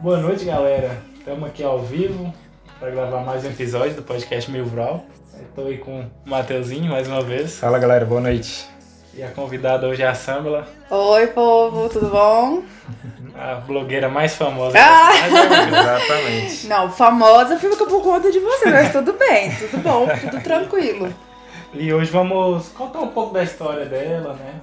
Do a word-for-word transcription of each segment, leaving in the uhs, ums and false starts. Boa noite, galera. Estamos aqui ao vivo para gravar mais um episódio do podcast Meu Vral. Estou aí com o Mateuzinho mais uma vez. Fala, galera. Boa noite. E a convidada hoje é a Sâmela. Oi, povo. Tudo bom? A blogueira mais famosa. Ah! Exatamente. Não, famosa fica por conta de você, mas tudo bem. Tudo bom, tudo tranquilo. E hoje vamos contar um pouco da história dela, né?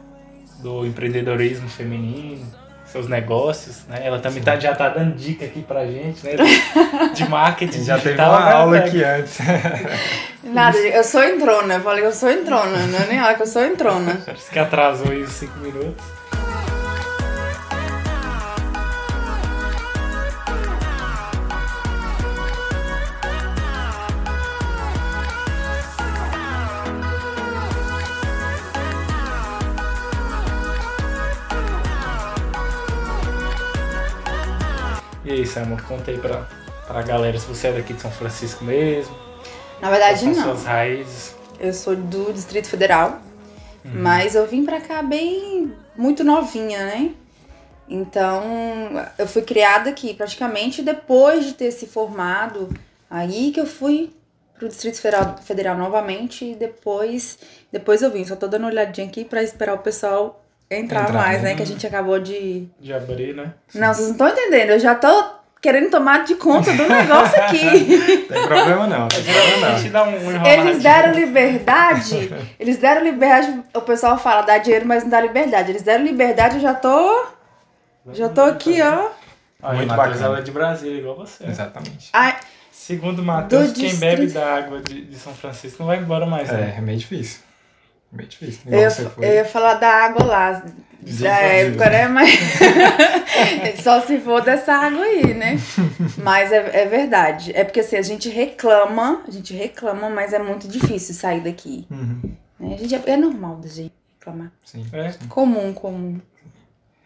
Do empreendedorismo feminino, seus negócios, né? Ela também tá, já tá dando dica aqui pra gente, né? De marketing. Já teve uma aula aqui antes. Nada, eu sou entrona. Eu falei que eu sou entrona, não é nem hora que eu sou entrona. Acho que atrasou aí os cinco minutos. E aí, Samuel, conta aí pra, pra galera se você é daqui de São Francisco mesmo. Na verdade, não. Suas raízes. Eu sou do Distrito Federal, hum. mas eu vim pra cá bem, muito novinha, né? Então, eu fui criada aqui, praticamente depois de ter se formado, aí que eu fui pro Distrito Federal, Federal novamente e depois, depois eu vim. Só tô dando uma olhadinha aqui pra esperar o pessoal... Entrar, Entrar mais, né? né? Que a gente acabou de... De abrir, né? Não, vocês não estão entendendo. Eu já tô querendo tomar de conta do negócio aqui. Tem problema não, tem problema não. A gente dá um enroladinho. Eles deram liberdade, eles deram liberdade, o pessoal fala, dá dinheiro, mas não dá liberdade. Eles deram liberdade, eu já tô... Já tô aqui, ó. Olha, muito bacana. Ela é de Brasília, igual você. Exatamente. Ai, segundo o Matheus, quem distrito... bebe da água de, de São Francisco não vai embora mais, é, né? É meio difícil. Bem difícil. Eu, eu ia falar da água lá, da época, né? Mas só se for dessa água aí, né? Mas é, é verdade. É porque assim, a gente reclama, a gente reclama, mas é muito difícil sair daqui. Uhum. A gente é, é normal da gente reclamar. Sim. É. Comum, comum.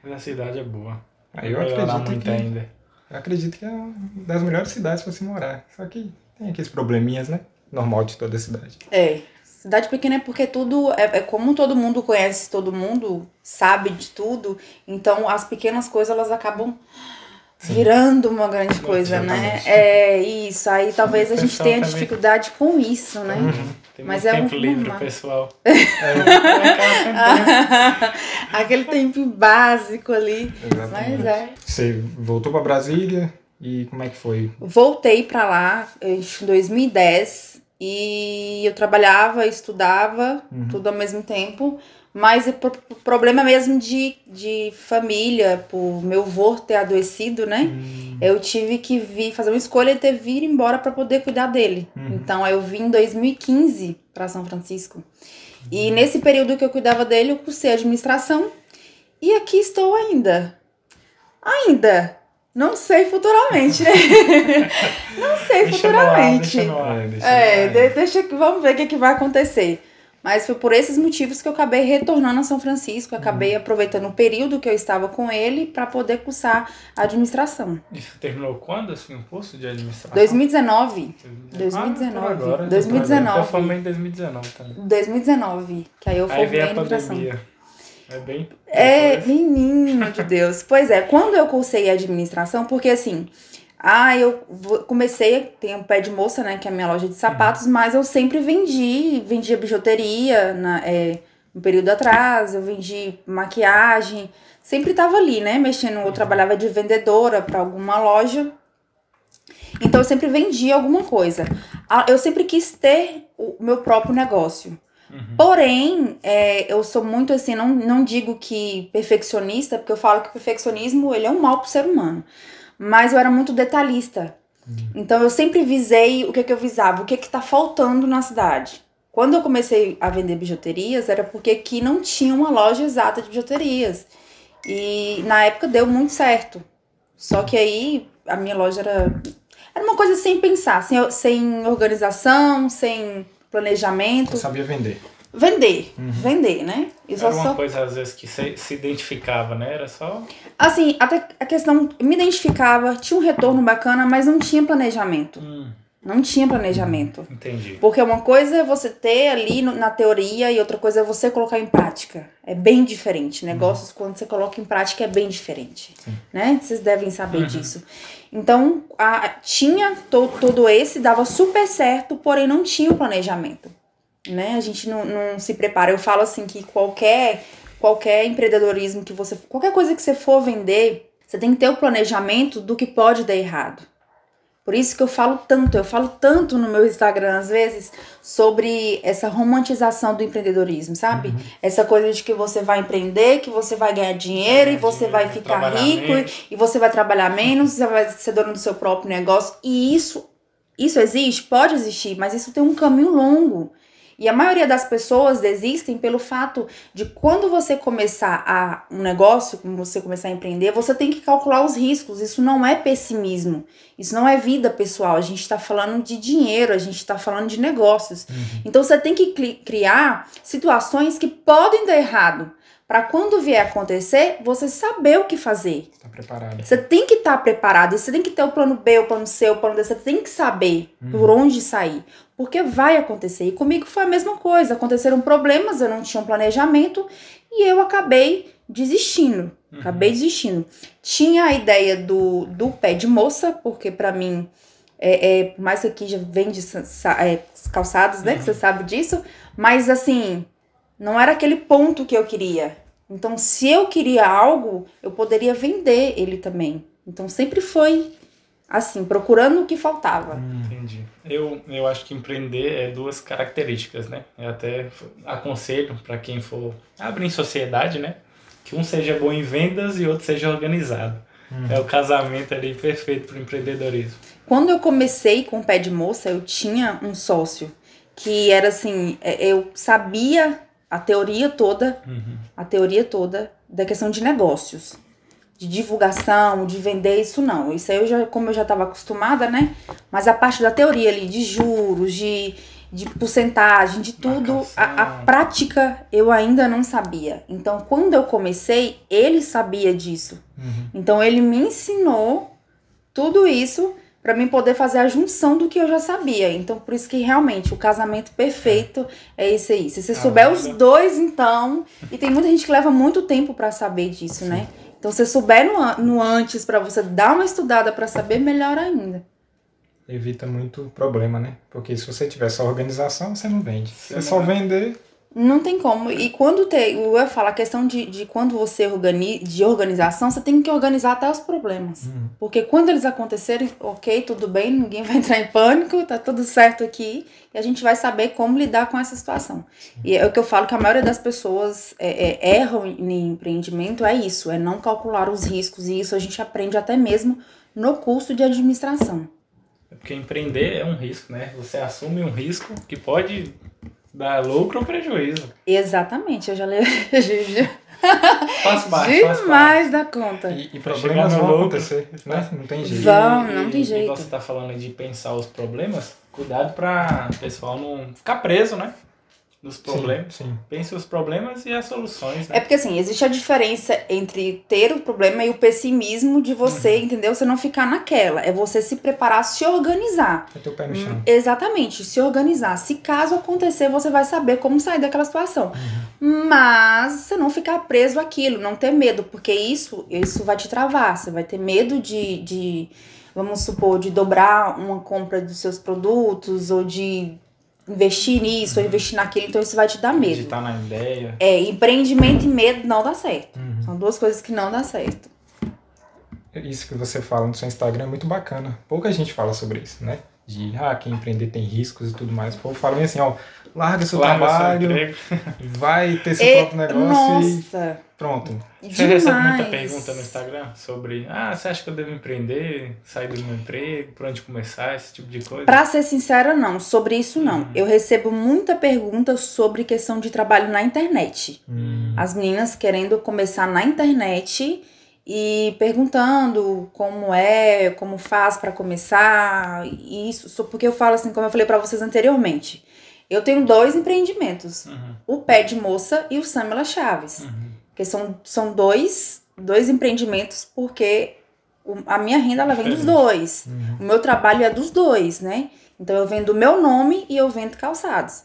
Mas a cidade é boa. Aí eu, eu acredito que ainda. Eu acredito que é uma das melhores cidades pra se morar. Só que tem aqueles probleminhas, né? Normal de toda a cidade. É. Cidade pequena é porque tudo, é, é como todo mundo conhece, todo mundo sabe de tudo, então as pequenas coisas elas acabam Sim. virando uma grande coisa, né? É isso, aí talvez a gente tenha também. dificuldade com isso, né? Uhum. Tem Mas muito é tempo um livre, pessoal. É, é aquele tempo básico ali. Exatamente. Mas é. Você voltou para Brasília e como é que foi? Voltei para lá em dois mil e dez. E eu trabalhava, estudava, uhum. tudo ao mesmo tempo. Mas o problema mesmo de, de família, por meu avô ter adoecido, né? Uhum. Eu tive que vir, fazer uma escolha de ter vir embora para poder cuidar dele. Uhum. Então, eu vim em dois mil e quinze para São Francisco. Uhum. E nesse período que eu cuidava dele, eu cursei administração. E aqui estou ainda. Ainda. Não sei futuramente, né? Não sei deixa futuramente. No ar, deixa no ar, deixa é, no ar. Deixa, vamos ver o que, que vai acontecer. Mas foi por esses motivos que eu acabei retornando a São Francisco. Acabei uhum. aproveitando o período que eu estava com ele para poder cursar a administração. E terminou quando, assim, o curso de administração? dois mil e dezenove. dois mil e dezenove. Ah, agora, dois mil e dezenove. Eu formei em dois mil e dezenove também. dois mil e dezenove, que aí eu formei aí veio a administração. Pandemia. É bem... É, menino de Deus. Pois é, quando eu cursei a administração, porque assim, ah, eu comecei, tem o Pé de Moça, né, que é a minha loja de sapatos, uhum. mas eu sempre vendi, vendia bijuteria, na, é, um período atrás, eu vendi maquiagem, sempre tava ali, né, mexendo, eu trabalhava de vendedora para alguma loja, então eu sempre vendia alguma coisa. Eu sempre quis ter o meu próprio negócio. Uhum. Porém, é, eu sou muito assim, não, não digo que perfeccionista, porque eu falo que o perfeccionismo ele é um mal pro ser humano, mas eu era muito detalhista, uhum. então eu sempre visei o que, que eu visava, o que que tá faltando na cidade. Quando eu comecei a vender bijuterias, era porque aqui não tinha uma loja exata de bijuterias, e na época deu muito certo, só que aí a minha loja era, era uma coisa sem pensar, sem, sem organização, sem... planejamento. Eu sabia vender. Vender, uhum. vender, né? Eu era só, uma coisa, às vezes, que se, se identificava, né? Era só... Assim, até a questão... Me identificava, tinha um retorno bacana, mas não tinha planejamento. Hum. Não tinha planejamento. Entendi. Porque uma coisa é você ter ali no, na teoria e outra coisa é você colocar em prática. É bem diferente. Negócios, uhum. quando você coloca em prática, é bem diferente. Sim. Né? Vocês devem saber uhum. disso. Então, a, tinha to, todo esse, dava super certo, porém não tinha o planejamento. Né? A gente não, não se prepara. Eu falo assim que qualquer, qualquer empreendedorismo que você... Qualquer coisa que você for vender, você tem que ter o planejamento do que pode dar errado. Por isso que eu falo tanto, eu falo tanto no meu Instagram, às vezes, sobre essa romantização do empreendedorismo, sabe? Uhum. Essa coisa de que você vai empreender, que você vai ganhar dinheiro, ganhar e você dinheiro, vai ficar rico, menos. E você vai trabalhar menos, você vai ser dono do seu próprio negócio. E isso, isso existe, pode existir, mas isso tem um caminho longo. E a maioria das pessoas desistem pelo fato de quando você começar a, um negócio, quando você começar a empreender, você tem que calcular os riscos. Isso não é pessimismo, isso não é vida pessoal. A gente está falando de dinheiro, a gente está falando de negócios. Uhum. Então você tem que cri- criar situações que podem dar errado, para quando vier acontecer, você saber o que fazer. Tá preparado. Você tem que estar tá preparado, você tem que ter o plano B, o plano C, o plano D, você tem que saber uhum. por onde sair. Porque vai acontecer. E comigo foi a mesma coisa. Aconteceram problemas, eu não tinha um planejamento e eu acabei desistindo. Uhum. Acabei desistindo. Tinha a ideia do, do pé de moça, porque pra mim, é, é, por mais que aqui já vende é, calçados, né? Uhum. Que você sabe disso. Mas assim, não era aquele ponto que eu queria. Então, se eu queria algo, eu poderia vender ele também. Então, sempre foi... assim, procurando o que faltava. Hum, entendi. Eu, eu acho que empreender é duas características, né? Eu até aconselho para quem for abrir em sociedade, né? Que um seja bom em vendas e outro seja organizado. Hum. É o casamento ali perfeito para o empreendedorismo. Quando eu comecei com o Pé de Moça, eu tinha um sócio que era assim, eu sabia a teoria toda, uhum. a teoria toda da questão de negócios. De divulgação, de vender, isso não. Isso aí, eu já, como eu já estava acostumada, né? Mas a parte da teoria ali, de juros, de, de porcentagem, de tudo, a, a prática eu ainda não sabia. Então, quando eu comecei, ele sabia disso. Uhum. Então, ele me ensinou tudo isso para mim poder fazer a junção do que eu já sabia. Então, por isso que realmente o casamento perfeito é esse aí. Se você ah, souber os dois, então... E tem muita gente que leva muito tempo para saber disso, sim. né? Então, se você souber no, no antes, para você dar uma estudada para saber, melhor ainda. Evita muito problema, né? Porque se você tiver só organização, você não vende. Se é só vender... Não tem como. E quando tem... Eu ia falar a questão de, de quando você organiza... De organização, você tem que organizar até os problemas. Hum. Porque quando eles acontecerem, ok, tudo bem, ninguém vai entrar em pânico, tá tudo certo aqui. E a gente vai saber como lidar com essa situação. Sim. E é o que eu falo, que a maioria das pessoas é, é, erram em empreendimento, é isso, é não calcular os riscos. E isso a gente aprende até mesmo no curso de administração. É porque empreender é um risco, né? Você assume um risco que pode dar lucro ou prejuízo. Exatamente, eu já leio. Faz parte, demais da conta. E, e problemas vão lucro, acontecer, né? Não tem jeito. Vão, não tem jeito. E, e você tá falando de pensar os problemas... Cuidado para o pessoal não ficar preso, né? Nos problemas. Sim, sim. Pense os problemas e as soluções, né? É porque, assim, existe a diferença entre ter o problema e o pessimismo de você, uhum. entendeu? Você não ficar naquela. É você se preparar, se organizar. É teu pé no chão. Exatamente, se organizar. Se caso acontecer, você vai saber como sair daquela situação. Uhum. Mas você não ficar preso àquilo, não ter medo, porque isso, isso vai te travar. Você vai ter medo de... de vamos supor, de dobrar uma compra dos seus produtos, ou de investir nisso, uhum. ou investir naquilo, então isso vai te dar medo. Acreditar na ideia. É, empreendimento e medo não dá certo. Uhum. São duas coisas que não dá certo. Isso que você fala no seu Instagram é muito bacana. Pouca gente fala sobre isso, né? De, ah, quem empreender tem riscos e tudo mais. O povo fala assim, ó, larga seu larga trabalho, seu vai ter seu e, próprio negócio nossa. E... Pronto. Demais. Você recebe muita pergunta no Instagram sobre, ah, você acha que eu devo empreender, sair do meu emprego, por onde começar, esse tipo de coisa? Pra ser sincera, não. Sobre isso, não. Hum. Eu recebo muita pergunta sobre questão de trabalho na internet. Hum. As meninas querendo começar na internet e perguntando como é, como faz pra começar, e isso, porque eu falo assim, como eu falei pra vocês anteriormente, eu tenho dois empreendimentos, uhum. o Pé de Moça e o Samuel Chaves. Uhum. Porque são, são dois, dois empreendimentos, porque o, a minha renda ela vem dos dois. Uhum. O meu trabalho é dos dois, né? Então eu vendo o meu nome e eu vendo calçados.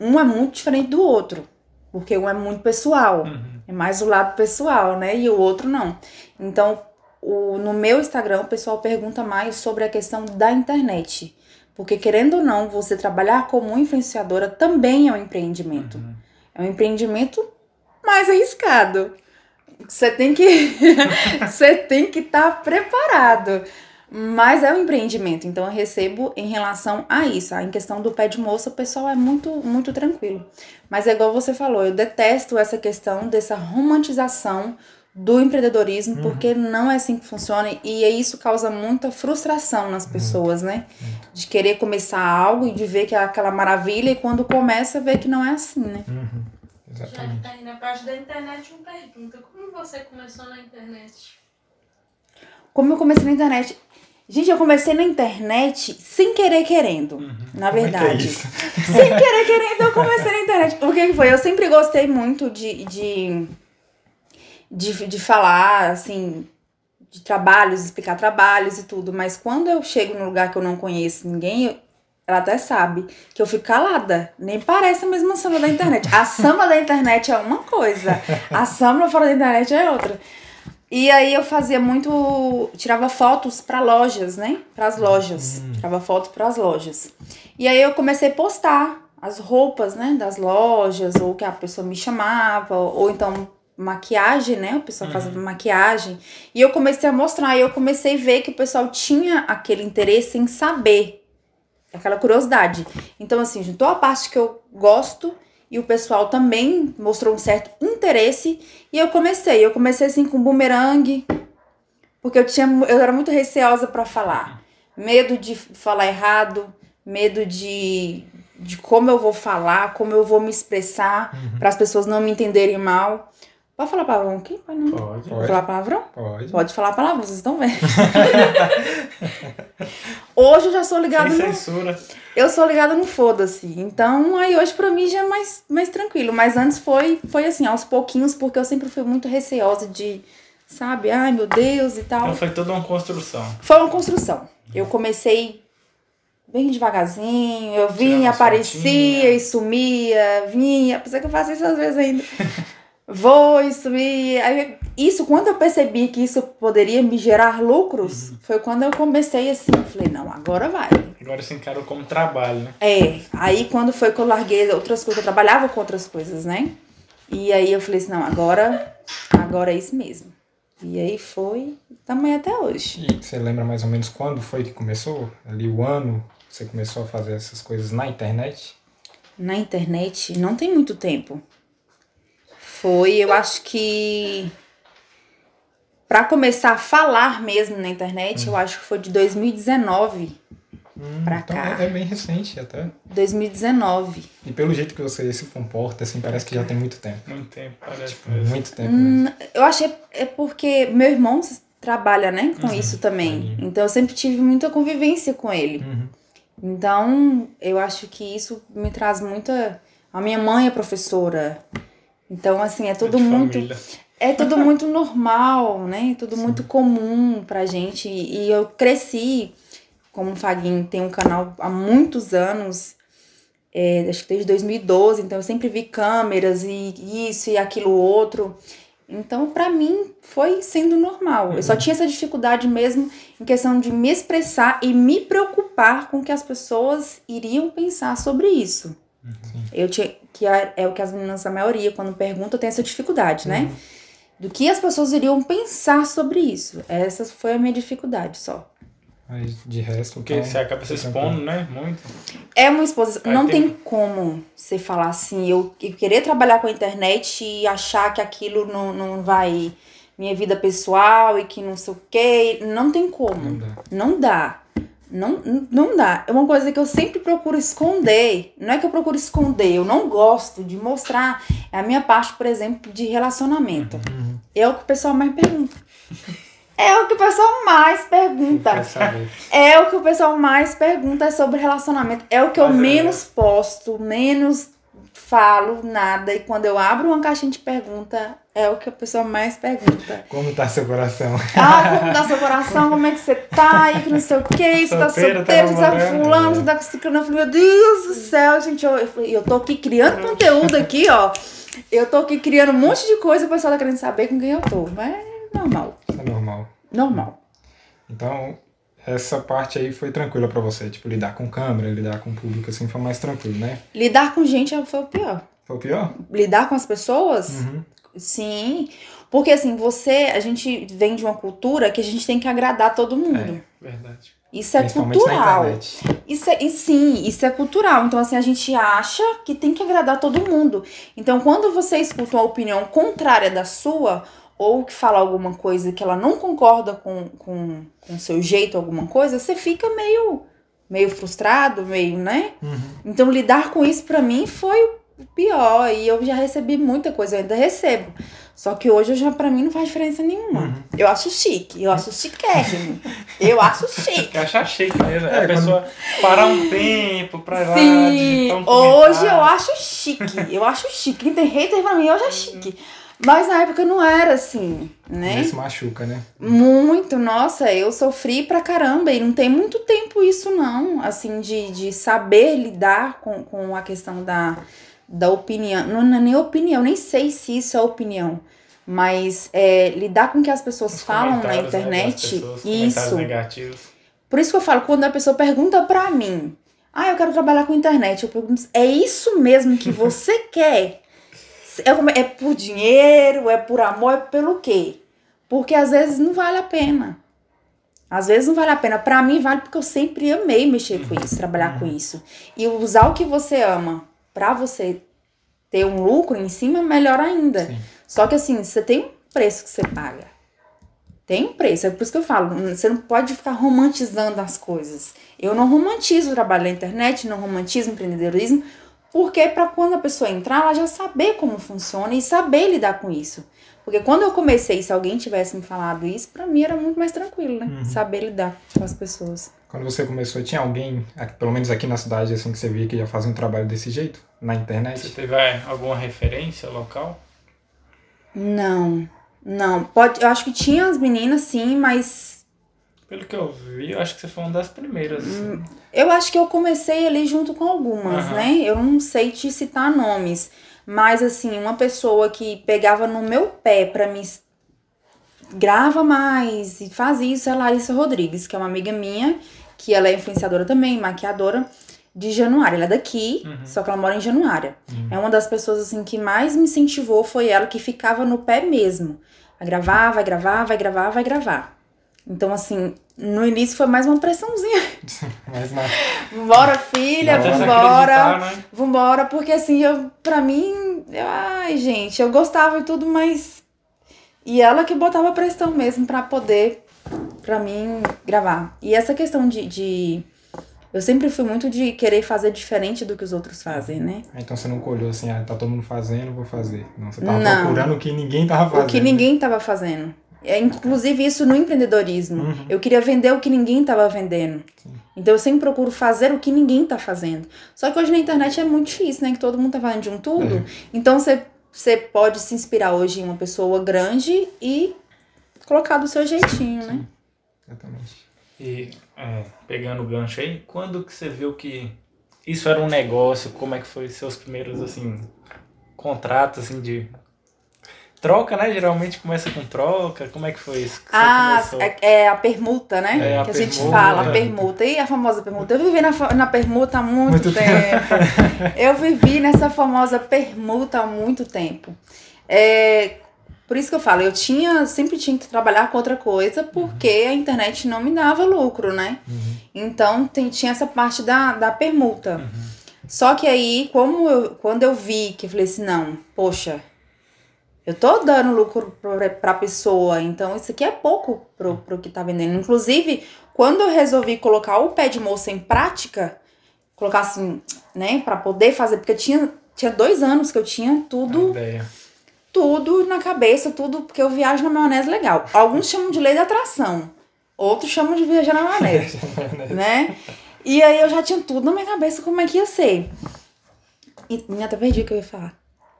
Um é muito diferente do outro, porque um é muito pessoal, uhum. é mais o lado pessoal, né? E o outro não. Então, o, no meu Instagram, o pessoal pergunta mais sobre a questão da internet. Porque, querendo ou não, você trabalhar como influenciadora também é um empreendimento. Uhum. É um empreendimento mais arriscado. Você tem que você tem que estar preparado. Mas é um empreendimento, então eu recebo em relação a isso. Em questão do pé de moça, o pessoal é muito, muito tranquilo. Mas é igual você falou, eu detesto essa questão dessa romantização do empreendedorismo, uhum. porque não é assim que funciona, e isso causa muita frustração nas pessoas, né? De querer começar algo e de ver que é aquela maravilha, e quando começa, ver que não é assim, né? Uhum. Exatamente. Já que tá aí na parte da internet, uma pergunta. Como você começou na internet? Como eu comecei na internet... Gente, eu comecei na internet sem querer querendo, uhum. na verdade. É sem querer querendo, eu comecei na internet. O que foi? Eu sempre gostei muito de... de... De, de falar, assim, de trabalhos, explicar trabalhos e tudo. Mas quando eu chego num lugar que eu não conheço ninguém, eu, ela até sabe que eu fico calada. Nem parece a mesma Sâmela da internet. A Sâmela da internet é uma coisa. A Sâmela fora da internet é outra. E aí eu fazia muito... Tirava fotos pra lojas, né? Pras lojas. Hum. Tirava fotos pras lojas. E aí eu comecei a postar as roupas, né? Das lojas, ou que a pessoa me chamava, ou então... maquiagem, né? O pessoal faz uhum. maquiagem. E eu comecei a mostrar, e eu comecei a ver que o pessoal tinha aquele interesse em saber, aquela curiosidade. Então, assim, juntou a parte que eu gosto e o pessoal também mostrou um certo interesse, e eu comecei. Eu comecei, assim, com bumerangue, porque eu, tinha, eu era muito receosa para falar. Medo de falar errado, medo de, de como eu vou falar, como eu vou me expressar, uhum. para as pessoas não me entenderem mal. Pode falar palavrão aqui? Pode, não? Pode. Pode falar palavrão? Pode. Pode falar palavrão, vocês estão vendo. Hoje eu já sou ligada no... censura. Eu sou ligada no foda-se. Então, aí hoje pra mim já é mais, mais tranquilo. Mas antes foi, foi assim, aos pouquinhos, porque eu sempre fui muito receosa de... Sabe? Ai, meu Deus e tal. Então foi toda uma construção. Foi uma construção. Eu comecei... bem devagarzinho, eu vinha, tirava aparecia soltinha. E sumia, vinha... Apesar que eu faço isso às vezes ainda... Vou, isso me... Aí, isso, quando eu percebi que isso poderia me gerar lucros, uhum. foi quando eu comecei assim, falei, não, agora vai. Agora se encarou como trabalho, né? É, aí quando foi que eu larguei outras coisas, eu trabalhava com outras coisas, né? E aí eu falei assim, não, agora, agora é isso mesmo. E aí foi, também até hoje. E você lembra mais ou menos quando foi que começou? Ali o ano que você começou a fazer essas coisas na internet? Na internet, não tem muito tempo. Foi, eu acho que pra começar a falar mesmo na internet, hum. eu acho que foi de dois mil e dezenove hum, pra então cá. É bem recente até. dois mil e dezenove E pelo jeito que você se comporta, assim, parece que já tem muito tempo. Muito tempo, parece. Tipo, muito tempo. Hum, eu acho que é porque meu irmão trabalha, né, com uhum, isso também. Então eu sempre tive muita convivência com ele. Uhum. Então eu acho que isso me traz muita... A minha mãe é professora... Então, assim, é tudo muito, é tudo muito normal, né? Tudo Sim. muito comum pra gente. E eu cresci, como o Faguinho tem um canal há muitos anos, é, acho que desde dois mil e doze, então eu sempre vi câmeras e isso e aquilo outro. Então, pra mim, foi sendo normal. Uhum. Eu só tinha essa dificuldade mesmo em questão de me expressar e me preocupar com o que as pessoas iriam pensar sobre isso. Sim. Eu tinha, que é, é o que as meninas, a maioria, quando perguntam, tem essa dificuldade, né? Uhum. Do que as pessoas iriam pensar sobre isso. Essa foi a minha dificuldade só. Mas de resto... Porque então, você acaba se expondo, né? Muito. É uma exposição. Aí não tem... tem como você falar assim, eu querer trabalhar com a internet e achar que aquilo não, não vai... Minha vida pessoal e que não sei o quê. Não tem como. Não dá. Não dá. Não, não dá. É uma coisa que eu sempre procuro esconder. Não é que eu procuro esconder, eu não gosto de mostrar. É a minha parte, por exemplo, de relacionamento. Uhum. É o que o pessoal mais pergunta. É o que o pessoal mais pergunta. É o que o pessoal mais pergunta sobre relacionamento. É o que eu menos posto, menos falo, nada. E quando eu abro uma caixinha de pergunta, É o que a pessoa mais pergunta. Como tá seu coração? Ah, como tá seu coração? Como é que você tá? E que não sei o que, você tá solteiro, você tá com fulano, você tá com ciclano. Eu falei, meu Deus do céu, gente. Eu, eu tô aqui criando conteúdo aqui, ó. Eu tô aqui criando um monte de coisa, o pessoal tá querendo saber com quem eu tô. Mas é normal. É normal. Normal. Então, essa parte aí foi tranquila pra você? Tipo, lidar com câmera, lidar com público, assim, foi mais tranquilo, né? Lidar com gente foi o pior. Foi o pior? Lidar com as pessoas... Uhum. Sim, porque assim, você, a gente vem de uma cultura que a gente tem que agradar todo mundo. É, verdade. Isso é cultural. Isso é, e sim, isso é cultural. Então assim, a gente acha que tem que agradar todo mundo. Então quando você escuta uma opinião contrária da sua, ou que fala alguma coisa que ela não concorda com, com, com seu jeito, alguma coisa, você fica meio, meio frustrado, meio, né? Uhum. Então lidar com isso pra mim foi... pior, e eu já recebi muita coisa, eu ainda recebo. Só que hoje eu já, pra mim não faz diferença nenhuma. Uhum. Eu acho chique, eu acho chiquérrimo. Eu acho chique. Eu acho chique mesmo. É, a pessoa quando... parar um tempo pra ir lá. Sim, um hoje eu acho chique. Eu acho chique. Quem tem hater pra mim hoje é chique. Mas na época não era assim, né? Isso machuca, né? Muito, nossa, eu sofri pra caramba. E não tem muito tempo isso, não. Assim, de, de saber lidar com, com a questão da... da opinião, não, não é nem opinião, nem sei se isso é opinião, mas é, lidar com o que as pessoas os falam na internet, né, pessoas, isso, negativos. Por isso que eu falo, quando a pessoa pergunta pra mim, ah, eu quero trabalhar com internet, eu pergunto, é isso mesmo que você quer? É, é por dinheiro, é por amor, é pelo quê? Porque às vezes não vale a pena. Às vezes não vale a pena. Pra mim vale porque eu sempre amei mexer com isso, trabalhar com isso. E usar o que você ama pra você ter um lucro em cima, melhor ainda. Sim. Só que assim, você tem um preço que você paga. Tem um preço. É por isso que eu falo, você não pode ficar romantizando as coisas. Eu não romantizo o trabalho na internet, não romantizo o empreendedorismo, porque pra quando a pessoa entrar, ela já saber como funciona e saber lidar com isso. Porque quando eu comecei, se alguém tivesse me falado isso, pra mim era muito mais tranquilo, né? Uhum. Saber lidar com as pessoas. Quando você começou, tinha alguém, pelo menos aqui na cidade, assim, que você via que já fazia um trabalho desse jeito? Na internet? Você teve alguma referência local? Não, não. Pode, eu acho que tinha as meninas, sim, mas... Pelo que eu vi, eu acho que você foi uma das primeiras. Assim. Eu acho que eu comecei ali junto com algumas, uhum, né? Eu não sei te citar nomes, mas, assim, uma pessoa que pegava no meu pé pra me... grava mais e faz isso, é a Larissa Rodrigues, que é uma amiga minha, que ela é influenciadora também, maquiadora, de Januária. Ela é daqui, uhum, só que ela mora em Januária. Uhum. É uma das pessoas, assim, que mais me incentivou, foi ela que ficava no pé mesmo. Vai gravar, vai gravar, vai gravar, vai gravar. Então, assim, no início foi mais uma pressãozinha. Mas não. Vambora, filha, não, vambora. Né? Vambora, porque, assim, eu, pra mim, eu, ai, gente, eu gostava e tudo, mas... E ela que botava pressão mesmo pra poder, pra mim, gravar. E essa questão de, de... eu sempre fui muito de querer fazer diferente do que os outros fazem, né? Então você não colhou assim, ah, tá todo mundo fazendo, vou fazer. Não, você tava não, procurando o que ninguém tava fazendo. O que ninguém tava fazendo. É, inclusive isso no empreendedorismo. Uhum. Eu queria vender o que ninguém tava vendendo. Sim. Então eu sempre procuro fazer o que ninguém tá fazendo. Só que hoje na internet é muito difícil, né? Que todo mundo tá falando de um tudo. É. Então você... você pode se inspirar hoje em uma pessoa grande e colocar do seu jeitinho, sim, né? Exatamente. E é, pegando o gancho aí, quando que você viu que isso era um negócio? Como é que foi seus primeiros, assim, contratos, assim, de troca, né? Geralmente começa com troca. Como é que foi isso? Que ah, é, é a permuta, né? É, a que a permuta, gente fala, a permuta. E a famosa permuta. Eu vivi na, na permuta há muito, muito tempo. tempo. Eu vivi nessa famosa permuta há muito tempo. É, por isso que eu falo, eu tinha, sempre tinha que trabalhar com outra coisa, porque uhum, a internet não me dava lucro, né? Uhum. Então, tem, tinha essa parte da, da permuta. Uhum. Só que aí, como eu, quando eu vi que eu falei assim, não, poxa... eu tô dando lucro pra pessoa, então isso aqui é pouco pro, pro que tá vendendo. Inclusive, quando eu resolvi colocar o Pé de Moça em prática, colocar assim, né, pra poder fazer, porque eu tinha, tinha dois anos que eu tinha tudo, tudo na cabeça, tudo, porque eu viajo na maionese legal. Alguns chamam de lei da atração, outros chamam de viajar na maionese, né? E aí eu já tinha tudo na minha cabeça, como é que ia ser. E até perdi o que eu ia falar.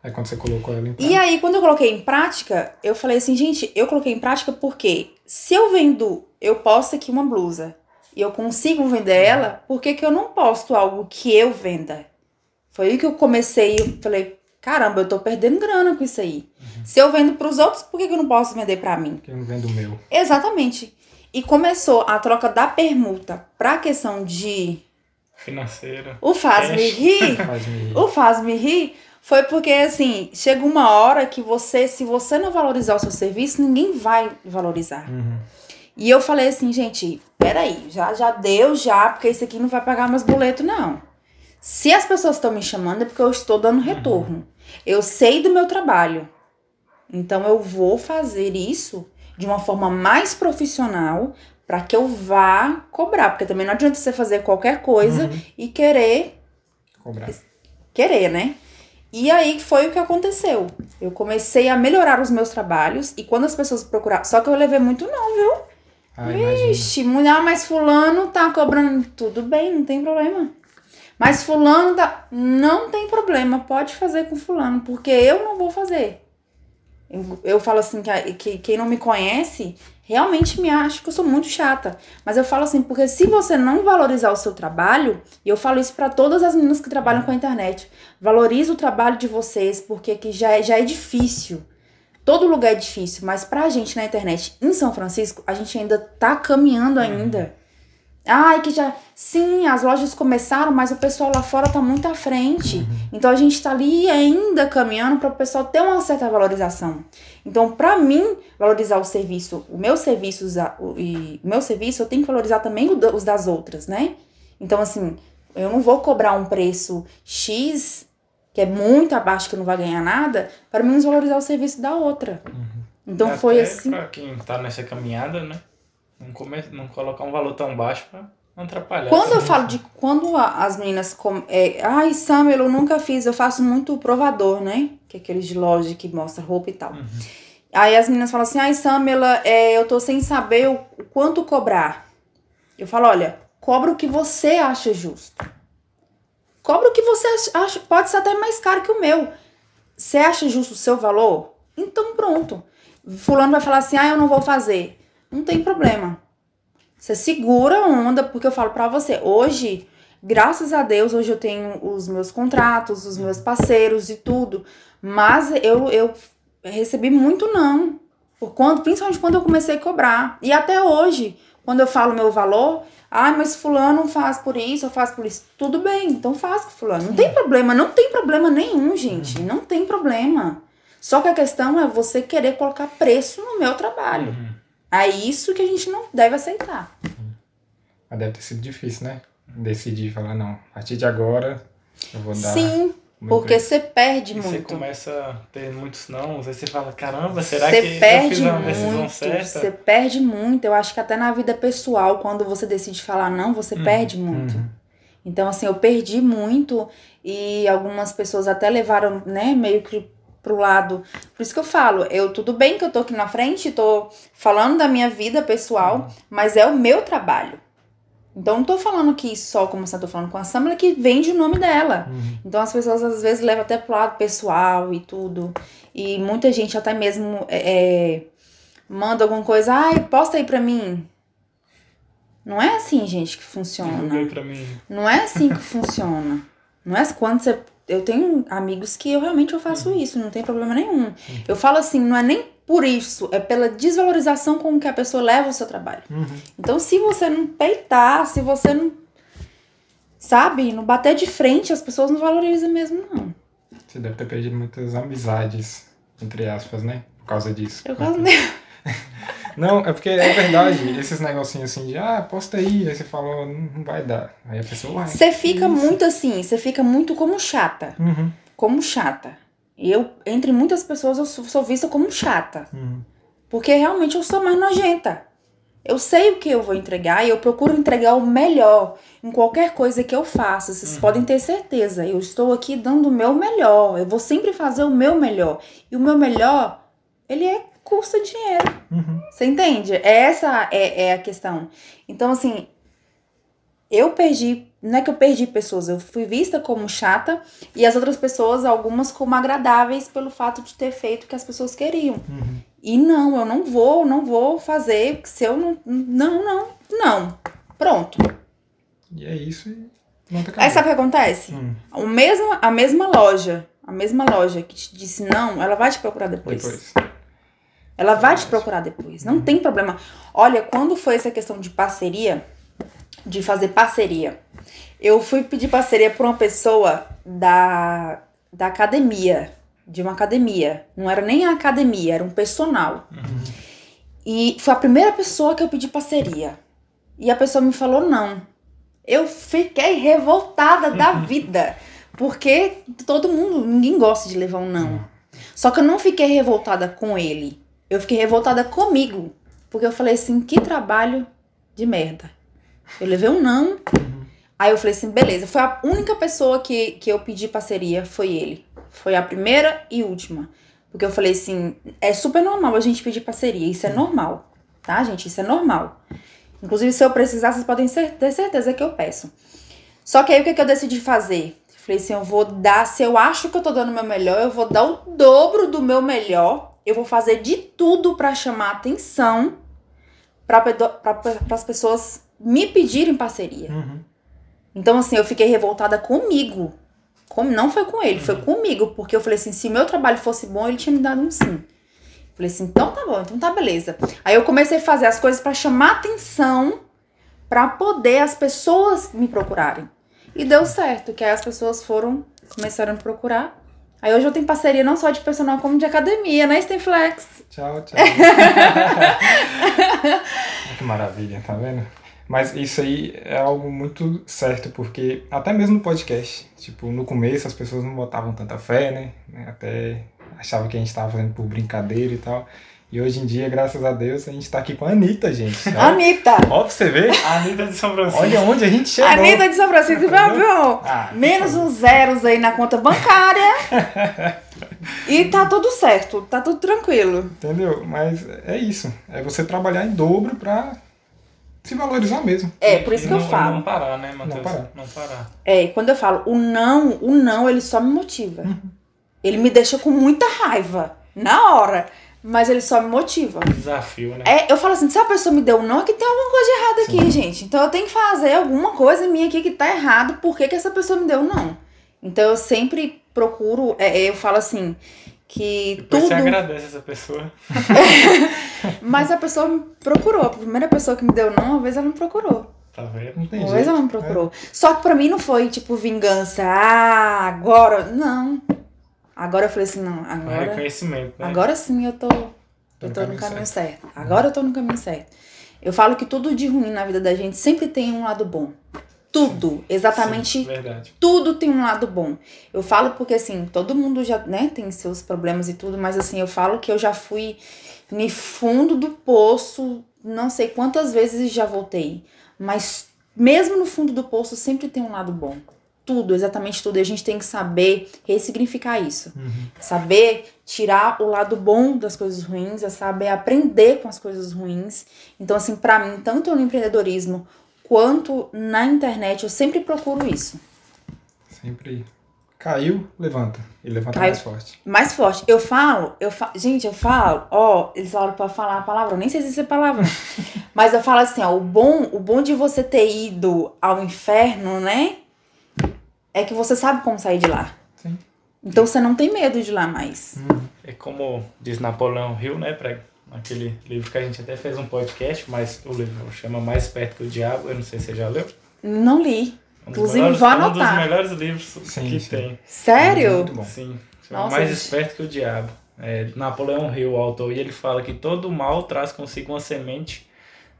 É quando você colocou ela em prática. E aí, quando eu coloquei em prática, eu falei assim, gente, eu coloquei em prática porque se eu vendo, eu posto aqui uma blusa e eu consigo vender ela, por que que eu não posto algo que eu venda? Foi aí que eu comecei e eu falei, caramba, eu tô perdendo grana com isso aí. Uhum. Se eu vendo pros outros, por que que eu não posso vender pra mim? Porque eu não vendo o meu. Exatamente. E começou a troca da permuta pra questão de... financeira. O faz-me rir. faz rir. O faz-me rir. Foi porque, assim, chega uma hora que você, se você não valorizar o seu serviço, ninguém vai valorizar. Uhum. E eu falei assim, gente, peraí, já, já deu, já, porque isso aqui não vai pagar meus boletos, não. Se as pessoas estão me chamando é porque eu estou dando retorno. Uhum. Eu sei do meu trabalho. Então, eu vou fazer isso de uma forma mais profissional para que eu vá cobrar. Porque também não adianta você fazer qualquer coisa uhum. e querer... Cobrar. Querer, né? E aí foi o que aconteceu. Eu comecei a melhorar os meus trabalhos e quando as pessoas procuraram... Só que eu levei muito não, viu? Ai, Ixi, mulher, mas fulano tá cobrando... Tudo bem, não tem problema. Mas fulano tá... Não tem problema, pode fazer com fulano, porque eu não vou fazer. Eu, eu falo assim, que, que quem não me conhece realmente me acha que eu sou muito chata. Mas eu falo assim, porque se você não valorizar o seu trabalho, e eu falo isso pra todas as meninas que trabalham com a internet, valorize o trabalho de vocês, porque que já, é, já é difícil. Todo lugar é difícil, mas pra gente na internet, em São Francisco, a gente ainda tá caminhando ainda. Uhum. Ai, que já... Sim, as lojas começaram, mas o pessoal lá fora tá muito à frente. Uhum. Então, a gente tá ali ainda caminhando pra o pessoal ter uma certa valorização. Então, pra mim, valorizar o serviço, o meu serviço, e o meu serviço, eu tenho que valorizar também os das outras, né? Então, assim, eu não vou cobrar um preço X, que é muito abaixo, que não vai ganhar nada, para menos valorizar o serviço da outra. Uhum. Então, até foi assim... Pra quem tá nessa caminhada, né? Não, come... não colocar um valor tão baixo pra não atrapalhar. Quando eu falo de... Quando as meninas... Com... É... Ai, Sâmela, eu nunca fiz. Eu faço muito provador, né? Que é aqueles de loja que mostra roupa e tal. Uhum. Aí as meninas falam assim, ai, Sâmela, é, eu tô sem saber o, o quanto cobrar. Eu falo, olha, cobra o que você acha justo. Cobra o que você acha, pode ser até mais caro que o meu. Você acha justo o seu valor? Então pronto. Fulano vai falar assim, ah, eu não vou fazer. Não tem problema. Você segura a onda, porque eu falo pra você, hoje, graças a Deus, hoje eu tenho os meus contratos, os meus parceiros e tudo, mas eu... eu recebi muito não, por quanto, principalmente quando eu comecei a cobrar. E até hoje, quando eu falo meu valor, ah, mas fulano faz por isso, eu faço por isso. Tudo bem, então faz com fulano. Não tem problema, não tem problema nenhum, gente. Não tem problema. Só que a questão é você querer colocar preço no meu trabalho. Uhum. É isso que a gente não deve aceitar. Mas deve ter sido difícil, né? Decidir falar, não, a partir de agora eu vou dar... Sim. Porque você perde muito. Você começa a ter muitos não, às vezes você fala, caramba, será que eu fiz uma decisão certa? Você perde muito. Eu acho que até na vida pessoal, quando você decide falar não, você hum, perde muito. Hum. Então, assim, eu perdi muito e algumas pessoas até levaram, né, meio que pro lado. Por isso que eu falo, eu tudo bem que eu tô aqui na frente, tô falando da minha vida pessoal, mas é o meu trabalho. Então, não tô falando que só, como você tá falando com a Sâmela, que vende o nome dela. Uhum. Então, as pessoas, às vezes, levam até pro lado pessoal e tudo. E muita gente até mesmo é, manda alguma coisa. Ai, posta aí pra mim. Não é assim, gente, que funciona. Divulguei pra mim. Não é assim que funciona. Não é quando você... Eu tenho amigos que eu realmente eu faço uhum. isso. Não tem problema nenhum. Uhum. Eu falo assim, não é nem... Por isso, é pela desvalorização com que a pessoa leva o seu trabalho. Uhum. Então, se você não peitar, se você não, sabe, não bater de frente, as pessoas não valorizam mesmo, não. Você deve ter perdido muitas amizades, entre aspas, né? Por causa disso. Por causa disso. Não, é porque é verdade, esses negocinhos assim de, ah, posta aí, aí você falou, não vai dar. Aí a pessoa, ah, você fica isso. Muito assim, você fica muito como chata. Uhum. Como chata. Eu, entre muitas pessoas, eu sou, sou vista como chata. Uhum. Porque realmente eu sou mais nojenta. Eu sei o que eu vou entregar e eu procuro entregar o melhor em qualquer coisa que eu faça. Vocês uhum. podem ter certeza. Eu estou aqui dando o meu melhor. Eu vou sempre fazer o meu melhor. E o meu melhor, ele é custa dinheiro. Uhum. Você entende? Essa é, é a questão. Então, assim, eu perdi, não é que eu perdi pessoas, eu fui vista como chata e as outras pessoas, algumas como agradáveis pelo fato de ter feito o que as pessoas queriam. Uhum. E não, eu não vou, não vou fazer, se eu não, não, não, não, pronto. E é isso e pronto, acabou. Aí sabe o que acontece? Hum. O mesmo, a mesma loja, a mesma loja que te disse não, ela vai te procurar depois. Depois. Ela vai te procurar depois, não tem problema. Olha, quando foi essa questão de parceria, de fazer parceria, eu fui pedir parceria pra uma pessoa da, da academia, de uma academia. Não era nem a academia, era um personal. Uhum. E foi a primeira pessoa que eu pedi parceria. E a pessoa me falou não. Eu fiquei revoltada da vida, porque todo mundo, ninguém gosta de levar um não. Só que eu não fiquei revoltada com ele. Eu fiquei revoltada comigo, porque eu falei assim, que trabalho de merda. Eu levei um não, uhum. Aí eu falei assim, beleza, foi a única pessoa que, que eu pedi parceria, foi ele. Foi a primeira e última, porque eu falei assim, é super normal a gente pedir parceria, isso é normal, tá gente, isso é normal. Inclusive se eu precisar, vocês podem ter certeza que eu peço. Só que aí o que, é que eu decidi fazer? Eu falei assim, eu vou dar, se eu acho que eu tô dando o meu melhor, eu vou dar o dobro do meu melhor. Eu vou fazer de tudo pra chamar atenção pra, pra, pra as pessoas me pedirem parceria. Uhum. Então, assim, eu fiquei revoltada comigo. Com, não foi com ele, uhum. Foi comigo. Porque eu falei assim, se meu trabalho fosse bom, ele tinha me dado um sim. Eu falei assim, então tá bom, então tá beleza. Aí eu comecei a fazer as coisas pra chamar atenção pra poder as pessoas me procurarem. E deu certo, que aí as pessoas foram, começaram a me procurar. Aí hoje eu tenho parceria não só de personal, como de academia, né, Stenflex? Tchau, tchau. Que maravilha, tá vendo? Mas isso aí é algo muito certo, porque até mesmo no podcast, tipo, no começo as pessoas não botavam tanta fé, né? Até achavam que a gente tava fazendo por brincadeira e tal. E hoje em dia, graças a Deus, a gente tá aqui com a Anitta, gente. Olha. Anitta! Ó, pra você ver. A Anitta de São Francisco. Olha onde a gente chegou. Anitta de São Francisco. Ah, menos uns zeros aí na conta bancária. E tá tudo certo. Tá tudo tranquilo. Entendeu? Mas é isso. É você trabalhar em dobro pra se valorizar mesmo. É, por isso e que não, eu falo. Não parar, né, Matheus? Não parar. Não parar. É, quando eu falo o não, o não, ele só me motiva. Uhum. Ele me deixa com muita raiva. Na hora. Mas ele só me motiva. Desafio, né? É, eu falo assim, se a pessoa me deu um não, é que tem alguma coisa de errada aqui, gente. Então eu tenho que fazer alguma coisa minha aqui que tá errado. Por que que essa pessoa me deu um não? Então eu sempre procuro, é, eu falo assim, que depois tudo... você agradece essa pessoa. Mas a pessoa me procurou. A primeira pessoa que me deu não, uma vez ela me procurou. Tá vendo? Não tem jeito. Uma vez ela me procurou. É. Só que pra mim não foi, tipo, vingança. Ah, agora... Não. Agora eu falei assim, não, agora... É reconhecimento, né? Agora sim eu tô, tô, eu tô no, no caminho certo. certo. Agora eu tô no caminho certo. Eu falo que tudo de ruim na vida da gente sempre tem um lado bom. Tudo, sim, exatamente, sim, tudo tem um lado bom. Eu falo porque, assim, todo mundo já, né, tem seus problemas e tudo, mas, assim, eu falo que eu já fui no fundo do poço, não sei quantas vezes já voltei. Mas mesmo no fundo do poço sempre tem um lado bom. Tudo, exatamente tudo. E a gente tem que saber ressignificar isso. Uhum. Saber tirar o lado bom das coisas ruins, é saber aprender com as coisas ruins. Então, assim, pra mim, tanto no empreendedorismo quanto na internet, eu sempre procuro isso. Sempre. Caiu, levanta. E levanta Caiu. mais forte. Mais forte. Eu falo, eu fa... gente, eu falo, ó, eles falaram pra falar a palavra, eu nem sei se isso é palavra. Mas eu falo assim, ó, o bom, o bom de você ter ido ao inferno, né? É que você sabe como sair de lá. Sim. Então você não tem medo de ir lá mais. É como diz Napoleão Hill, né? Pra aquele livro que a gente até fez um podcast, mas o livro chama Mais Esperto que o Diabo. Eu não sei se você já leu. Não li. Um Inclusive, melhores, vou anotar. Um dos melhores livros sim, que sim. tem. Sério? É muito bom. Sim. Nossa, Mais gente. Esperto que o Diabo. É, Napoleão Hill, o autor. E ele fala que todo mal traz consigo uma semente,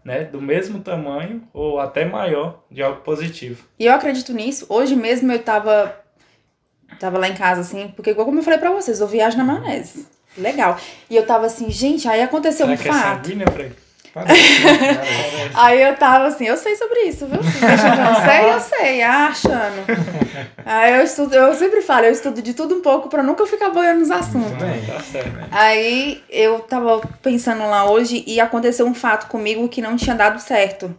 né, do mesmo tamanho ou até maior de algo positivo. E eu acredito nisso. Hoje mesmo eu tava, tava lá em casa, assim, porque igual como eu falei pra vocês, eu viajo na maionese. Legal. E eu tava assim, gente, aí aconteceu Será um fato. É sanguínea, parece, né? Aí eu tava assim, eu sei sobre isso, viu? Eu sei, eu sei, ah, achando. Aí eu estudo, eu sempre falo, eu estudo de tudo um pouco pra nunca ficar boiando nos assuntos. Tá certo, né? Aí eu tava pensando lá hoje e aconteceu um fato comigo que não tinha dado certo.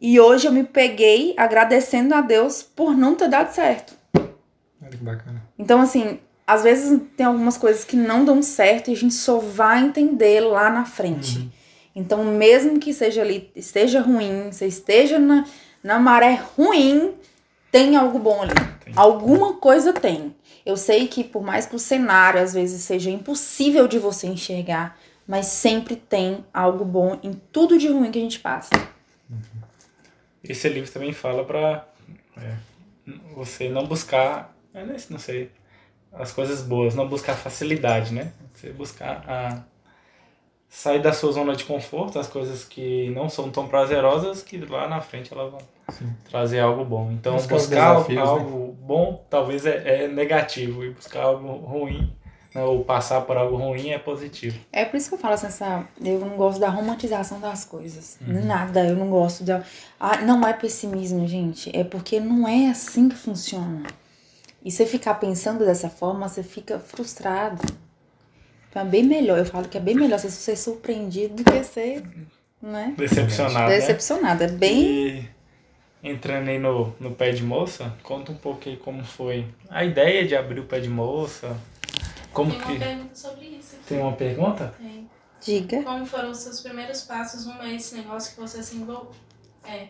E hoje eu me peguei agradecendo a Deus por não ter dado certo. Olha que bacana. Então, assim, às vezes tem algumas coisas que não dão certo e a gente só vai entender lá na frente. Uhum. Então, mesmo que seja ali, esteja ruim, você esteja na, na maré ruim, tem algo bom ali. Tem. Alguma coisa tem. Eu sei que por mais que o cenário, às vezes, seja impossível de você enxergar, mas sempre tem algo bom em tudo de ruim que a gente passa. Uhum. Esse livro também fala pra é, você não buscar, não sei, as coisas boas, não buscar facilidade, né? Você buscar a, sair da sua zona de conforto, as coisas que não são tão prazerosas, que lá na frente elas vão Sim. trazer algo bom. Então, buscar, buscar desafios, algo né? bom talvez é, é negativo, e buscar algo ruim, né, ou passar por algo ruim é positivo. É por isso que eu falo assim, essa, eu não gosto da romantização das coisas. Uhum. Nada, eu não gosto da... Ah, não é pessimismo, gente. É porque não é assim que funciona. E você ficar pensando dessa forma, você fica frustrado. Então é bem melhor, eu falo que é bem melhor você ser surpreendido do que ser... Né? Decepcionado, Decepcionado, né? é bem... E... Entrando aí no, no Pé de Moça, conta um pouco aí como foi a ideia de abrir o Pé de Moça... Como Tem uma que... pergunta sobre isso. Aqui. Tem uma pergunta? Tem. Diga. Como foram os seus primeiros passos no meio desse negócio que você se envolveu? É.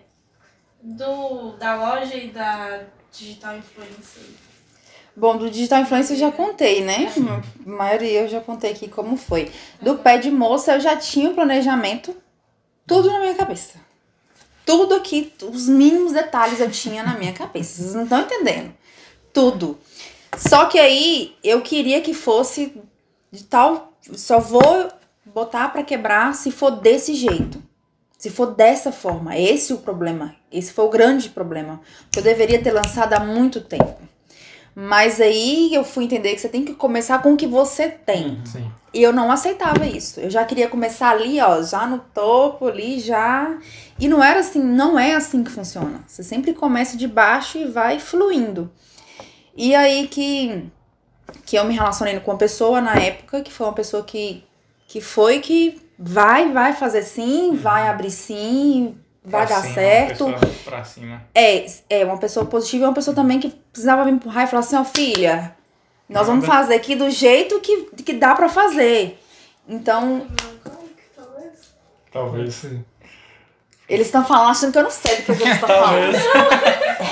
Do, da loja e da digital influencer. Bom, do digital influencer eu já contei, né? É. A maioria eu já contei aqui como foi. Do é. Pé de Moça eu já tinha o planejamento, tudo na minha cabeça. Tudo aqui, os mínimos detalhes eu tinha na minha cabeça. Vocês não estão entendendo. Tudo. Só que aí, eu queria que fosse de tal... Só vou botar pra quebrar se for desse jeito. Se for dessa forma. Esse é o problema. Esse foi o grande problema. Que eu deveria ter lançado há muito tempo. Mas aí, eu fui entender que você tem que começar com o que você tem. Sim. E eu não aceitava isso. Eu já queria começar ali, ó. Já no topo, ali, já... E não era assim. Não é assim que funciona. Você sempre começa de baixo e vai fluindo. E aí que, que eu me relacionei com uma pessoa na época, que foi uma pessoa que, que foi que vai, vai fazer sim, vai abrir sim, vai pra dar cima, certo. Uma pessoa pra cima. É, é, uma pessoa positiva e uma pessoa também que precisava me empurrar e falar assim, ó, oh, filha, nós Nada. vamos fazer aqui do jeito que, que dá pra fazer. Então... Talvez. Talvez sim. Eles estão falando, achando que eu não sei do que eles estão falando.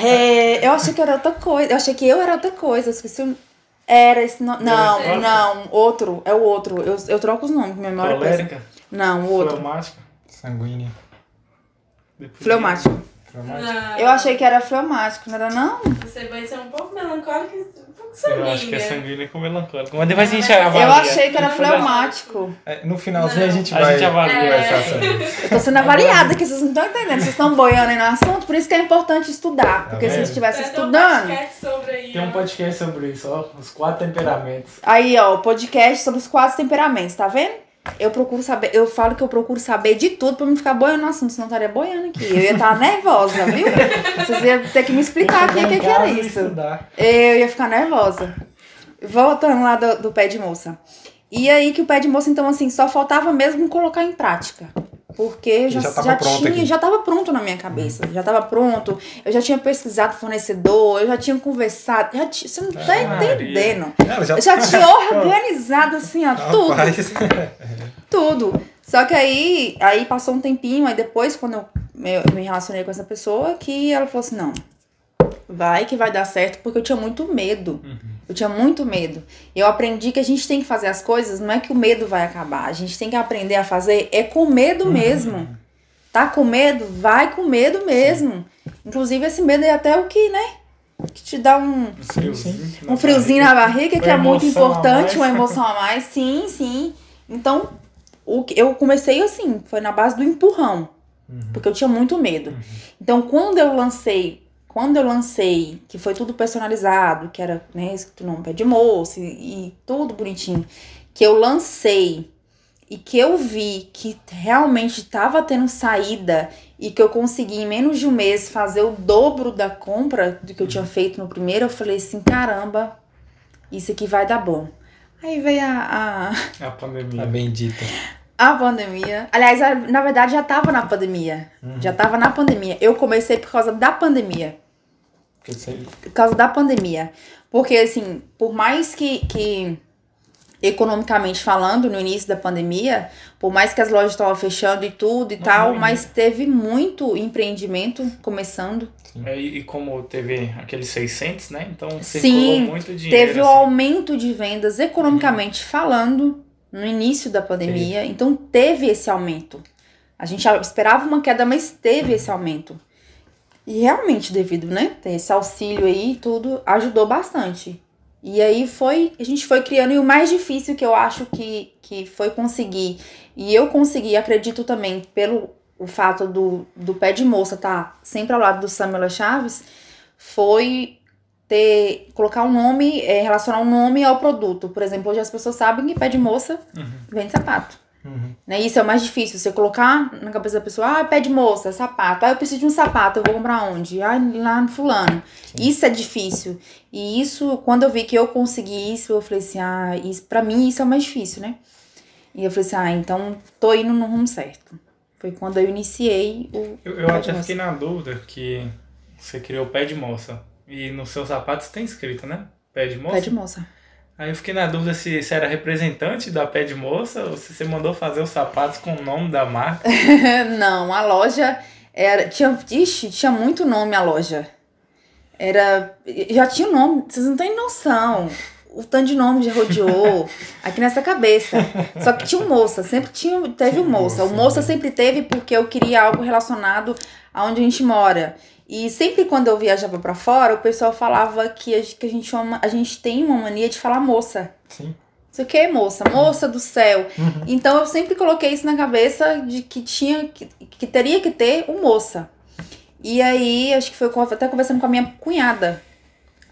É, eu achei que era outra coisa. Eu achei que eu era outra coisa. Eu esqueci o... Era esse nome. Não, não, não. Outro. É o outro. Eu, eu troco os nomes. Minha memória Colérica? Não, o outro. Fleumática? Sanguínea. Fleumático. Fleumático. Eu achei que era fleumático. Não era, não? Você vai ser um pouco melancólico e um pouco sanguínea. Eu acho que é sanguínea com melancólico. Mas depois a gente avalia. Eu achei que era fleumático. No finalzinho não. a gente vai... A gente avalia é. essa Eu tô sendo avaliada, que vocês não estão entendendo. Vocês estão boiando aí no assunto. Por isso que é importante estudar. Porque é se a gente estivesse estudando... Tem um podcast sobre isso. Tem um podcast sobre isso, ó. Os quatro temperamentos. Aí, ó. O podcast sobre os quatro temperamentos. Tá vendo? Eu procuro saber, eu falo que eu procuro saber de tudo pra não ficar boiando no assunto, senão eu estaria boiando aqui. Eu ia estar nervosa, viu? Vocês iam ter que me explicar aqui o que, que era isso. Estudar. Eu ia ficar nervosa. Voltando lá do, do Pé de Moça. E aí que o Pé de Moça, então, assim, só faltava mesmo colocar em prática. Porque eu já, já, tava já tinha, aqui. já tava pronto na minha cabeça. Hum. Já tava pronto. Eu já tinha pesquisado fornecedor, eu já tinha conversado. Já t... Você não tá ah, entendendo. Não, já... Eu já tinha organizado assim, ó, não, tudo. Tudo. Só que aí, aí passou um tempinho, aí depois, quando eu me relacionei com essa pessoa, que ela falou assim, não, vai que vai dar certo, porque eu tinha muito medo. Uhum. Eu tinha muito medo. Eu aprendi que a gente tem que fazer as coisas, não é que o medo vai acabar. A gente tem que aprender a fazer, é com medo mesmo. Uhum. Tá com medo? Vai com medo mesmo. Sim. Inclusive, esse medo é até o que, né? Que te dá um, um friozinho, um friozinho na barriga, na barriga que é muito importante, uma emoção a mais. Sim, sim. Então, o que, eu comecei assim, foi na base do empurrão. Uhum. Porque eu tinha muito medo. Uhum. Então, quando eu lancei... Quando eu lancei, que foi tudo personalizado, que era, né, escrito o nome Pé de Moça e, e tudo bonitinho, que eu lancei e que eu vi que realmente estava tendo saída e que eu consegui em menos de um mês fazer o dobro da compra do que eu tinha feito no primeiro, eu falei assim, caramba, isso aqui vai dar bom. Aí veio a... A, a pandemia. A bendita. a pandemia. Aliás, na verdade, já tava na pandemia. Uhum. Já tava na pandemia. Eu comecei por causa da pandemia. Que por causa da pandemia. Porque, assim, por mais que, que economicamente falando, no início da pandemia, por mais que as lojas estavam fechando e tudo e uhum. tal, mas teve muito empreendimento começando. É, e como teve aqueles seiscentos, né? Então, circulou muito dinheiro. Teve o assim. um aumento de vendas, economicamente uhum. falando, no início da pandemia. Teve. Então, teve esse aumento. A gente esperava uma queda, mas teve esse aumento. E realmente, devido, né? Esse auxílio aí e tudo, ajudou bastante. E aí foi, a gente foi criando. E o mais difícil que eu acho que, que foi conseguir, e eu consegui, acredito também, pelo o fato do, do Pé de Moça estar sempre ao lado do Samuel Chaves, foi ter, colocar um nome, é, relacionar um nome ao produto. Por exemplo, hoje as pessoas sabem que Pé de Moça uhum. vende sapato. Uhum. Né? Isso é o mais difícil, você colocar na cabeça da pessoa, ah, pé de moça, sapato, ah, eu preciso de um sapato, eu vou comprar onde? Ah, lá no fulano. Sim. Isso é difícil. E isso, quando eu vi que eu consegui isso, eu falei assim, ah, isso, pra mim isso é o mais difícil, né? E eu falei assim, ah, então tô indo no rumo certo. Foi quando eu iniciei o Eu, eu até fiquei na dúvida que você criou o Pé de Moça e nos seus sapatos tem escrito, né? Pé de moça? Pé de moça. Aí eu fiquei na dúvida se você era representante da Pé de Moça ou se você mandou fazer os sapatos com o nome da marca. Não, a loja era... Tinha, ixi, tinha muito nome a loja. Era... Já tinha nome, vocês não têm noção. O tanto de nome já rodeou aqui nessa cabeça. Só que tinha um moça, sempre tinha, teve um moça. O moça sempre teve porque eu queria algo relacionado a onde a gente mora. E sempre quando eu viajava pra fora, o pessoal falava que a gente, que a gente, chama, a gente tem uma mania de falar moça. Sim. Isso aqui é moça, moça do céu. Uhum. Então eu sempre coloquei isso na cabeça de que tinha, que, que teria que ter um moça. E aí, acho que foi até conversando com a minha cunhada.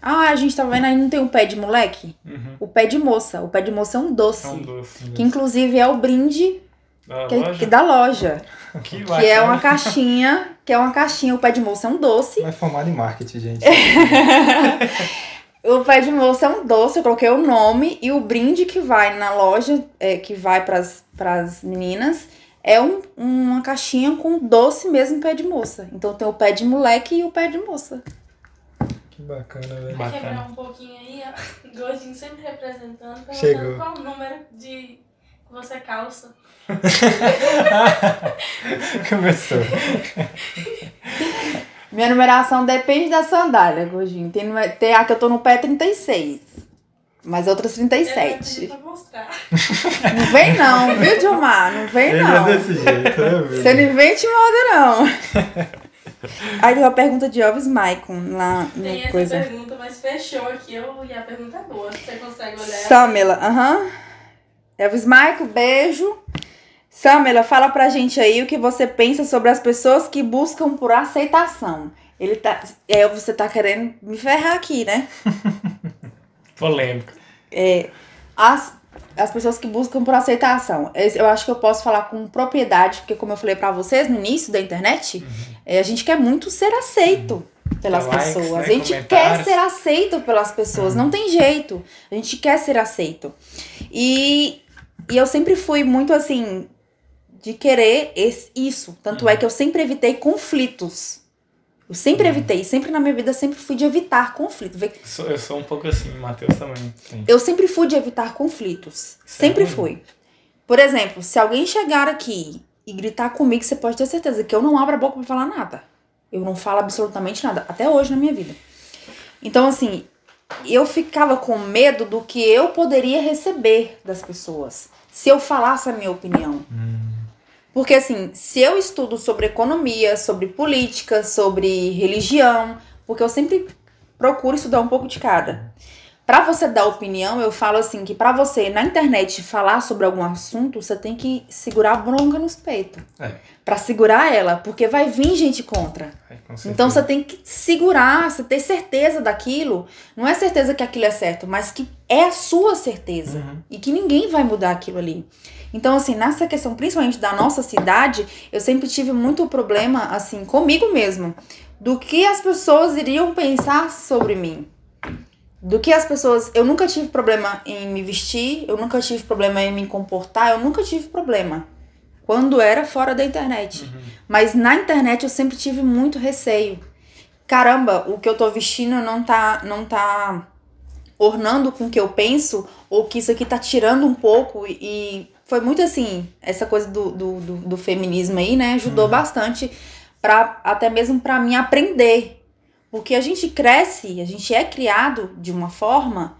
Ah, a gente tava vendo aí, não tem um pé de moleque? Uhum. O pé de moça. O pé de moça é um doce. É um doce. Que inclusive é o brinde... Da que, loja? Que da loja. Que, que é uma caixinha, que é uma caixinha, o Pé de Moça é um doce. Não é formado em marketing, gente. O Pé de Moça é um doce, eu coloquei o nome e o brinde que vai na loja, é, que vai pras, pras meninas, é um, uma caixinha com doce mesmo, Pé de Moça. Então tem o Pé de Moleque e o Pé de Moça. Que bacana, velho. Vai quebrar um pouquinho aí, ó. Gordinho sempre representando, perguntando qual o número de... Você calça. Começou. Minha numeração depende da sandália, Gordinho. Tem, tem a que eu tô no pé trinta e seis, mas outras trinta e sete. Eu não, não vem não, viu, Dilmar? Não vem Ele não. É desse jeito, né, você não invente moda, não. Aí tem uma pergunta de Elvis Maicon lá. Tem essa coisa. Pergunta, mas fechou aqui eu, e a pergunta é boa. Você consegue olhar? Sâmela, aham. Uh-huh. Elvis Maicon, beijo. Sâmela, fala pra gente aí o que você pensa sobre as pessoas que buscam por aceitação. Ele tá... É, você tá querendo me ferrar aqui, né? Polêmico. É, as, as pessoas que buscam por aceitação. Eu acho que eu posso falar com propriedade, porque como eu falei pra vocês no início da internet, uhum. é, a gente quer muito ser aceito. Uhum. Pelas likes, pessoas, né? A gente quer ser aceito pelas pessoas, uhum. não tem jeito, a gente quer ser aceito. E, e eu sempre fui muito assim, de querer esse, isso, tanto uhum. é que eu sempre evitei conflitos, eu sempre uhum. evitei, sempre na minha vida sempre fui de evitar conflitos. Eu sou, eu sou um pouco assim, Matheus também. Sim. Eu sempre fui de evitar conflitos, sempre, sempre fui. Por exemplo, se alguém chegar aqui e gritar comigo, você pode ter certeza que eu não abro a boca pra falar nada. Eu não falo absolutamente nada, até hoje na minha vida. Então, assim, eu ficava com medo do que eu poderia receber das pessoas, se eu falasse a minha opinião. Hum. Porque, assim, se eu estudo sobre economia, sobre política, sobre religião, porque eu sempre procuro estudar um pouco de cada. Pra você dar opinião, eu falo assim, que pra você, na internet, falar sobre algum assunto, você tem que segurar a bronca nos peitos. É. Pra segurar ela, porque vai vir gente contra. É, então, você tem que segurar, você ter certeza daquilo. Não é certeza que aquilo é certo, mas que é a sua certeza. Uhum. E que ninguém vai mudar aquilo ali. Então, assim, nessa questão, principalmente da nossa cidade, eu sempre tive muito problema, assim, comigo mesmo. Do que as pessoas iriam pensar sobre mim. Do que as pessoas... Eu nunca tive problema em me vestir, eu nunca tive problema em me comportar, eu nunca tive problema. quando era fora da internet. Uhum. Mas na internet eu sempre tive muito receio. Caramba, o que eu tô vestindo não tá, não tá ornando com o que eu penso, ou que isso aqui tá tirando um pouco. E foi muito assim, essa coisa do, do, do, do feminismo aí, né? Ajudou uhum. bastante, pra, até mesmo pra mim aprender. Porque a gente cresce, a gente é criado de uma forma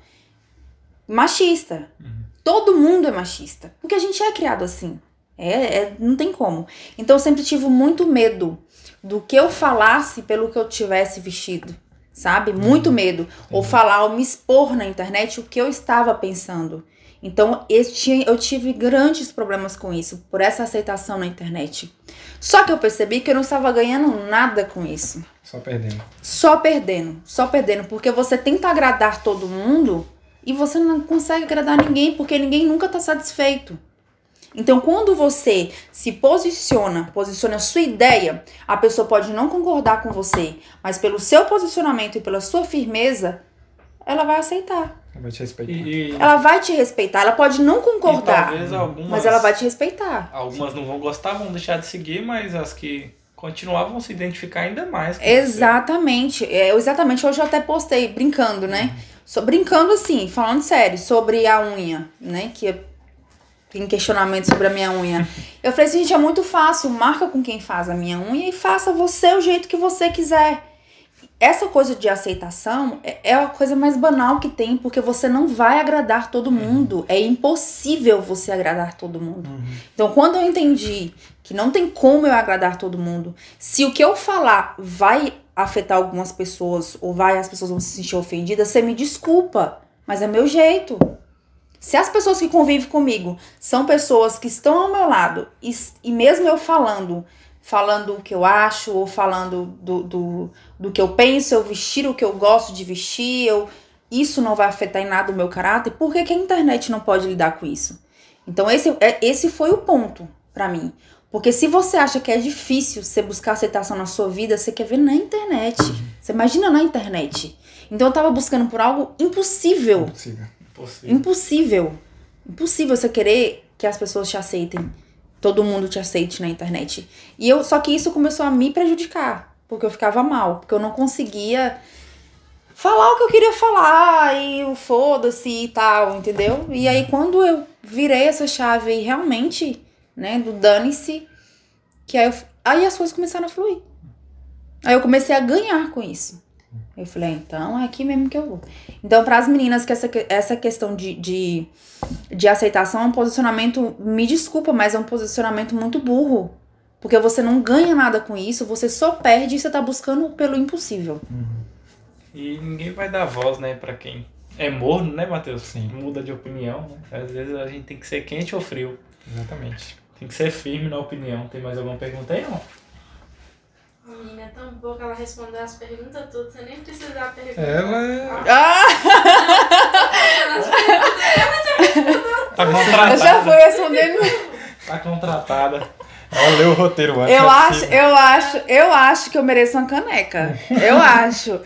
machista. Uhum. Todo mundo é machista, porque a gente é criado assim. É, é, não tem como. Então eu sempre tive muito medo do que eu falasse pelo que eu tivesse vestido, sabe? Muito medo. Ou falar, ou me expor na internet o que eu estava pensando. Então este, eu tive grandes problemas com isso, por essa aceitação na internet. Só que eu percebi que eu não estava ganhando nada com isso. Só perdendo. Só perdendo, só perdendo. Porque você tenta agradar todo mundo e você não consegue agradar ninguém, porque ninguém nunca está satisfeito. Então, quando você se posiciona, posiciona a sua ideia, a pessoa pode não concordar com você, mas pelo seu posicionamento e pela sua firmeza, ela vai aceitar. Ela vai te respeitar. E... Ela vai te respeitar. Ela pode não concordar, algumas, mas ela vai te respeitar. Algumas não vão gostar, vão deixar de seguir, mas as que continuar vão se identificar ainda mais. Exatamente. É, exatamente. Hoje eu até postei, brincando, né? Uhum. So, brincando assim, falando sério, sobre a unha, né? Que é... Tem questionamento sobre a minha unha. Eu falei assim, gente, é muito fácil. Marca com quem faz a minha unha e faça você o jeito que você quiser. Essa coisa de aceitação é a coisa mais banal que tem, porque você não vai agradar todo mundo. É impossível você agradar todo mundo. Uhum. Então, quando eu entendi que não tem como eu agradar todo mundo, se o que eu falar vai afetar algumas pessoas, ou vai, as pessoas vão se sentir ofendidas, você me desculpa, mas é meu jeito. Se as pessoas que convivem comigo são pessoas que estão ao meu lado, e, e mesmo eu falando, falando o que eu acho, ou falando do, do, do que eu penso, eu vestir o que eu gosto de vestir, eu, isso não vai afetar em nada o meu caráter, por que que a internet não pode lidar com isso? Então esse, esse foi o ponto pra mim. Porque se você acha que é difícil você buscar aceitação na sua vida, você quer ver na internet. Você imagina na internet. Então eu tava buscando por algo impossível. Impossível. Possível. Impossível. Impossível você querer que as pessoas te aceitem. Todo mundo te aceite na internet. E eu, só que isso começou a me prejudicar. Porque eu ficava mal. Porque eu não conseguia falar o que eu queria falar. E o foda-se e tal, entendeu? E aí quando eu virei essa chave e realmente, né, do dane-se, que aí, eu, aí as coisas começaram a fluir. Aí eu comecei a ganhar com isso. Eu falei, então é aqui mesmo que eu vou. Então, para as meninas, que essa, essa questão de, de, de aceitação é um posicionamento, me desculpa, mas é um posicionamento muito burro. Porque você não ganha nada com isso, você só perde e você tá buscando pelo impossível. Uhum. E ninguém vai dar voz, né, para quem é morno, né, Matheus? Sim. Muda de opinião, né? Às vezes a gente tem que ser quente ou frio. Exatamente. Tem que ser firme na opinião. Tem mais alguma pergunta aí, não? Menina, é tão boa que ela respondeu as perguntas todas, você nem precisava perguntar. Ela é... Ah! Tá contratada. Eu já fui respondendo. Tá contratada. Ela leu o roteiro antes. Eu acho, eu acho, eu acho que eu mereço uma caneca. Eu acho.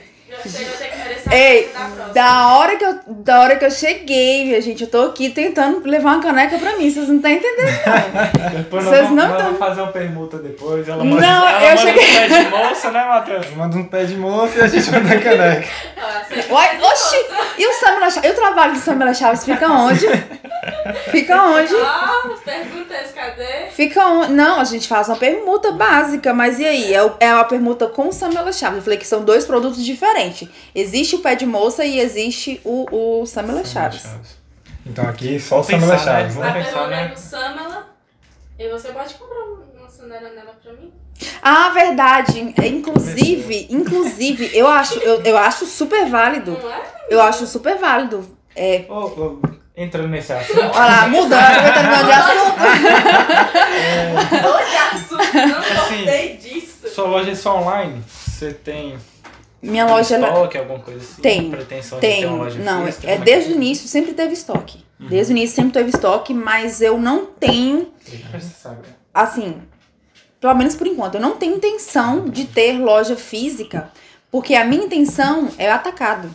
Ei, da hora, que eu, da hora que eu cheguei, minha gente, eu tô aqui tentando levar uma caneca pra mim, vocês não tá entendendo, não. Depois vocês não vão fazer uma permuta depois, ela manda, não, ela eu manda cheguei... um pé de moça, né, Matheus? Manda um pé de moça e a gente manda a caneca. Uai, oxi, e o Samuel Chaves, e o trabalho do Samuel Chaves fica onde? Fica onde? Ah, pergunta esse, cadê? Fica onde? Não, a gente faz uma permuta básica, mas e aí? É, é uma permuta com o Samuel Chaves, eu falei que são dois produtos diferentes. Existe o Pé de Moça e existe o, o Sâmela Chaves. Chaves. Então aqui só o Sâmela Chaves. Né? Vamos pensar, né? Sâmela, e você pode comprar uma sandália nela pra mim? Ah, verdade. Inclusive, inclusive, eu acho, eu, eu acho super válido. Não é? Eu acho super válido. É... Oh, oh. Entrando nesse assunto. Olha lá, mudando, entrando de assunto. Mudou de assunto, não gostei disso. Sua loja é só online? Você tem... Minha tem loja estoque, ela... alguma coisa assim? Tem, pretensão tem, de ter uma loja não, física, é desde o início sempre teve estoque, uhum. desde o início sempre teve estoque, mas eu não tenho, assim, pelo menos por enquanto, eu não tenho intenção de ter loja física, porque a minha intenção é o atacado,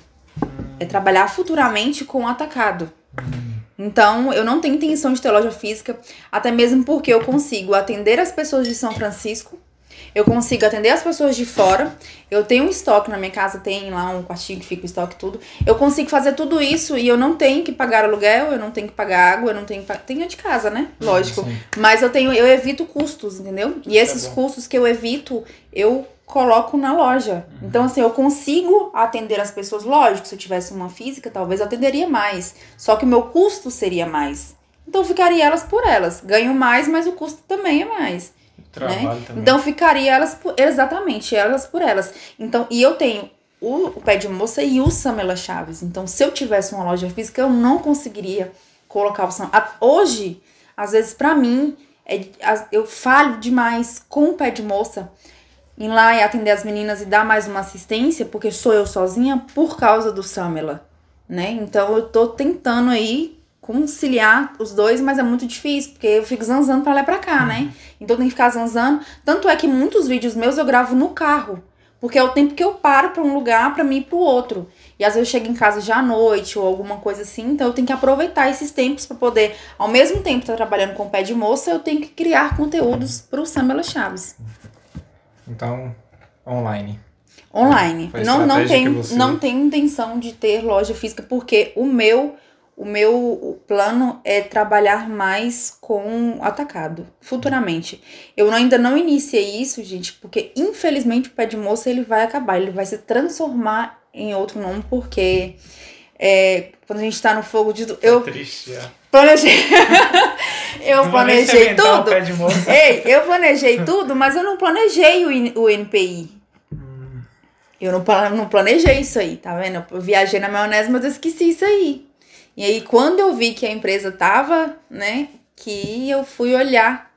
é trabalhar futuramente com o atacado, uhum. Então, eu não tenho intenção de ter loja física, até mesmo porque eu consigo atender as pessoas de São Francisco, eu consigo atender as pessoas de fora, eu tenho um estoque na minha casa, tem lá um quartinho que fica o estoque tudo, eu consigo fazer tudo isso e eu não tenho que pagar aluguel, eu não tenho que pagar água, eu não tenho que pagar... Tenho de casa, né? Lógico. Sim. Mas eu tenho, eu evito custos, entendeu? E esses tá custos que eu evito, eu coloco na loja. Uhum. Então, assim, eu consigo atender as pessoas. Lógico, se eu tivesse uma física, talvez eu atenderia mais. Só que o meu custo seria mais. Então, ficaria elas por elas. Ganho mais, mas o custo também é mais. Né? Então, ficaria elas por... Exatamente, elas por elas. Então, e eu tenho o, o Pé de Moça e o Samuel Chaves. Então, se eu tivesse uma loja física, eu não conseguiria colocar o Samuel. Hoje, às vezes, pra mim, é, eu falho demais com o Pé de Moça. Ir lá e atender as meninas e dar mais uma assistência, porque sou eu sozinha por causa do Sâmela, né? Então eu tô tentando aí conciliar os dois, mas é muito difícil, porque eu fico zanzando pra lá e pra cá, né? Então eu tenho que ficar zanzando. Tanto é que muitos vídeos meus eu gravo no carro, porque é o tempo que eu paro pra um lugar pra mim ir pro outro. E às vezes eu chego em casa já à noite ou alguma coisa assim, então eu tenho que aproveitar esses tempos pra poder, ao mesmo tempo estar tá trabalhando com o Pé de Moça, eu tenho que criar conteúdos pro Samuel Chaves. Então, online. Online. Foi não, não, tenho, você... não tenho intenção de ter loja física, porque o meu, o meu plano é trabalhar mais com atacado, futuramente. Eu não, ainda não iniciei isso, gente, porque infelizmente o Pé de Moça ele vai acabar, ele vai se transformar em outro nome, porque é, quando a gente tá no fogo de... Tá eu... triste, é. Planejei. eu planejei tudo. Ei, eu planejei tudo, mas eu não planejei o, o N P I. Hum. Eu não, não planejei isso aí, tá vendo? Eu viajei na maionese, mas eu esqueci isso aí. E aí, quando eu vi que a empresa tava, né, que eu fui olhar,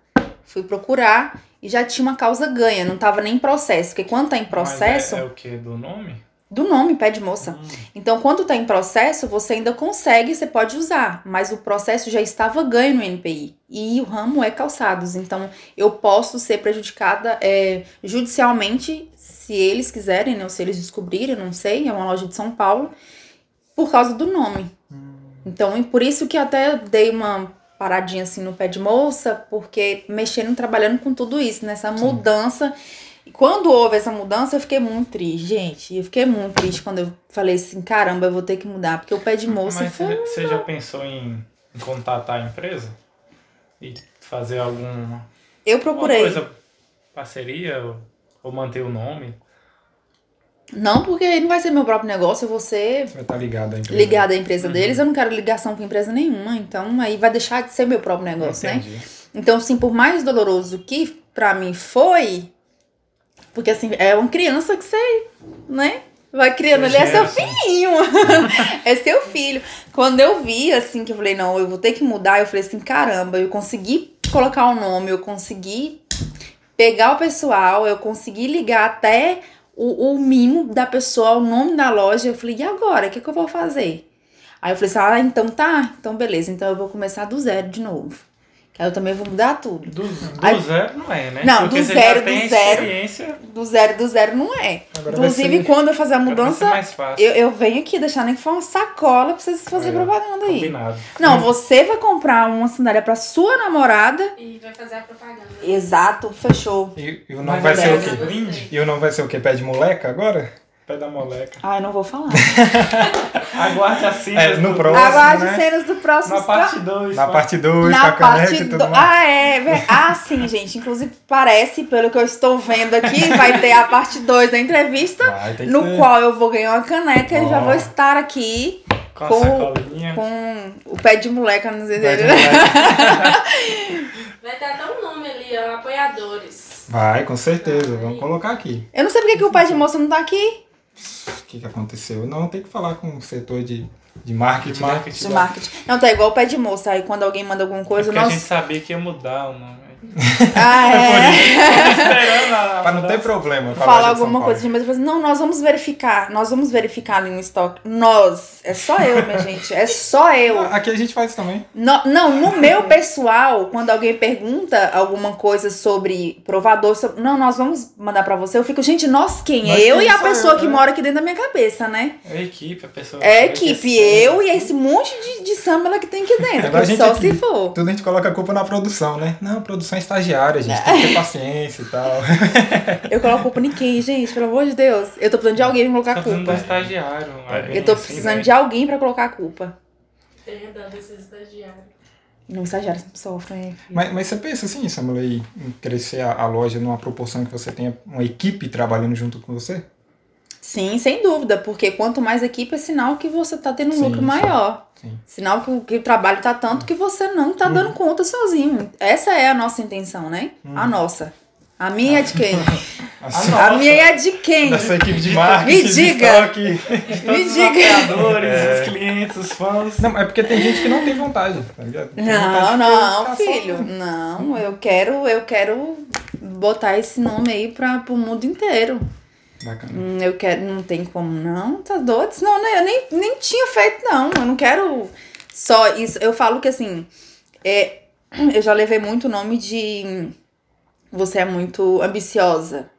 fui procurar e já tinha uma causa ganha, não tava nem em processo. Porque quando tá em processo... Mas é, é o quê? Do nome? Do nome, Pé de Moça. Hum. Então, quando tá em processo, você ainda consegue, você pode usar. Mas o processo já estava ganho no N P I. E o ramo é calçados. Então, eu posso ser prejudicada é, judicialmente, se eles quiserem, né? Ou se eles descobrirem, não sei. É uma loja de São Paulo. Por causa do nome. Hum. Então, e por isso que eu até dei uma paradinha assim no Pé de Moça. Porque mexendo, trabalhando com tudo isso. Nessa Sim. mudança... Quando houve essa mudança, eu fiquei muito triste, gente. Eu fiquei muito triste quando eu falei assim, caramba, eu vou ter que mudar, porque o Pé de Moça... Mas foi... você já pensou em, em contatar a empresa? E fazer alguma... Eu procurei. Alguma coisa, parceria, ou, ou manter o nome? Não, porque não vai ser meu próprio negócio, eu vou ser... Você vai estar ligado à empresa. Ligado à empresa uhum. deles, eu não quero ligação com empresa nenhuma, então aí vai deixar de ser meu próprio negócio, Entendi. Né? Então, assim, por mais doloroso que pra mim foi... Porque, assim, é uma criança que você, né, vai criando. Ele é seu filhinho. É seu filho. Quando eu vi, assim, que eu falei, não, eu vou ter que mudar. Eu falei assim, caramba, eu consegui colocar o nome. Eu consegui pegar o pessoal. Eu consegui ligar até o, o mimo da pessoa, o nome da loja. Eu falei, e agora? O que, que eu vou fazer? Aí eu falei assim, ah, então tá. Então, beleza. Então, eu vou começar do zero de novo. Eu também vou mudar tudo. Do, do Aí, zero não é, né? Não, Porque do você zero, já tem do zero. Experiência... Do zero, do zero não é. Agora Inclusive, ser... quando eu fazer a mudança, eu, eu venho aqui deixar nem que for uma sacola pra vocês fazerem é, propaganda aí. Combinado. Não, você vai comprar uma sandália pra sua namorada. E vai fazer a propaganda. Exato, fechou. E, e o nome vai, vai ser o quê? E o nome vai ser o quê? Pé de moleca agora? Pé da moleca. Ah, eu não vou falar. Aguarde as cenas é, no do próximo, Aguarde né? cenas do próximo. Na parte dois. Na parte dois, na parte e tudo do... mais. Ah, é. Ah, sim, gente. Inclusive, parece, pelo que eu estou vendo aqui, vai ter a parte dois da entrevista, vai, no ter. qual eu vou ganhar uma caneca oh. e já vou estar aqui com, com, com o pé de moleca. Não sei se ele... Vai ter até um nome ali, ó, apoiadores. Vai, com certeza. Vai. Vamos colocar aqui. Eu não sei porque que o Pé de Moça não tá aqui. O que, que aconteceu? Não, tem que falar com o setor de, de marketing. De marketing, né? de marketing. Não, tá igual o Pé de Moça. Aí quando alguém manda alguma coisa... É nós... a gente sabia que ia mudar o nome. Ah, é? Pra não ter problema. Falar alguma coisa de mesa e falar assim, não, nós vamos verificar, nós vamos verificar ali no estoque. Nós, é só eu, minha gente, é só eu. Aqui a gente faz também. No, não, no meu pessoal, quando alguém pergunta alguma coisa sobre provador, sobre, não, nós vamos mandar pra você, eu fico, gente, nós quem? Nós eu quem e a pessoa eu, que né? mora aqui dentro da minha cabeça, né? É a equipe, a pessoa. É a equipe, eu e esse monte de, de Sâmela que tem aqui dentro, é, gente, só se for. Tudo a gente coloca a culpa na produção, né? Não, a produção está estagiária, gente, tem que ter paciência e tal. Eu coloco culpa em quem, gente? Pelo amor de Deus. Eu tô precisando de alguém pra colocar a culpa. Estagiário, eu tô precisando assim, de alguém pra colocar a culpa. Tem verdade, esses estagiários. Não, estagiários sofrem. Mas, mas você pensa assim, Samuel, aí, em crescer a, a loja numa proporção que você tenha uma equipe trabalhando junto com você? Sim, sem dúvida, porque quanto mais equipe é sinal que você tá tendo um sim, lucro maior. Sim. Sinal que, que o trabalho tá tanto que você não tá uhum. dando conta sozinho. Essa é a nossa intenção, né? Uhum. A nossa. A minha é de quem? A, a, a minha é de quem? Da sua equipe de marketing, me diga. De estoque, me diga. Os apoiadores, é. Os clientes, os fãs. Não, é porque tem gente que não tem vontade. Tá ligado? Não, vontade não, filho. Só. Não, eu quero, eu quero botar esse nome aí pra, pro mundo inteiro. Bacana. Hum, eu quero, não tem como não, tá doido? Não, né? Eu nem, nem tinha feito, não. Eu não quero só isso. Eu falo que assim, é, eu já levei muito o nome de... Você é muito ambiciosa.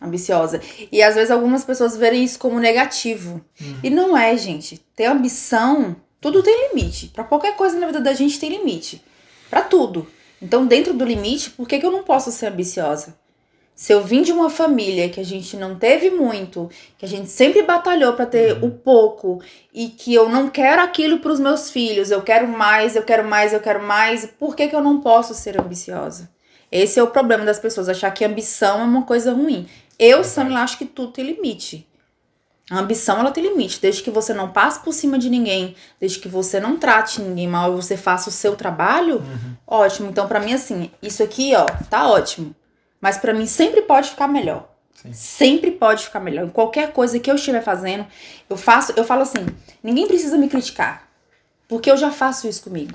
Ambiciosa. E às vezes algumas pessoas verem isso como negativo. Uhum. E não é, gente. Ter ambição, tudo tem limite. Pra qualquer coisa na vida da gente tem limite. Pra tudo. Então, dentro do limite, por que que eu não posso ser ambiciosa? Se eu vim de uma família que a gente não teve muito, que a gente sempre batalhou pra ter uhum. o pouco, e que eu não quero aquilo pros meus filhos, eu quero mais, eu quero mais, eu quero mais, por que que eu não posso ser ambiciosa? Esse é o problema das pessoas, achar que ambição é uma coisa ruim. Eu, Sâmela, acho que tudo tem limite. A ambição, ela tem limite. Desde que você não passe por cima de ninguém, desde que você não trate ninguém mal e você faça o seu trabalho, uhum. ótimo. Então, pra mim, assim, isso aqui, ó, tá ótimo. Mas pra mim, sempre pode ficar melhor. Sim. Sempre pode ficar melhor. Em qualquer coisa que eu estiver fazendo, eu faço, eu falo assim, ninguém precisa me criticar. Porque eu já faço isso comigo.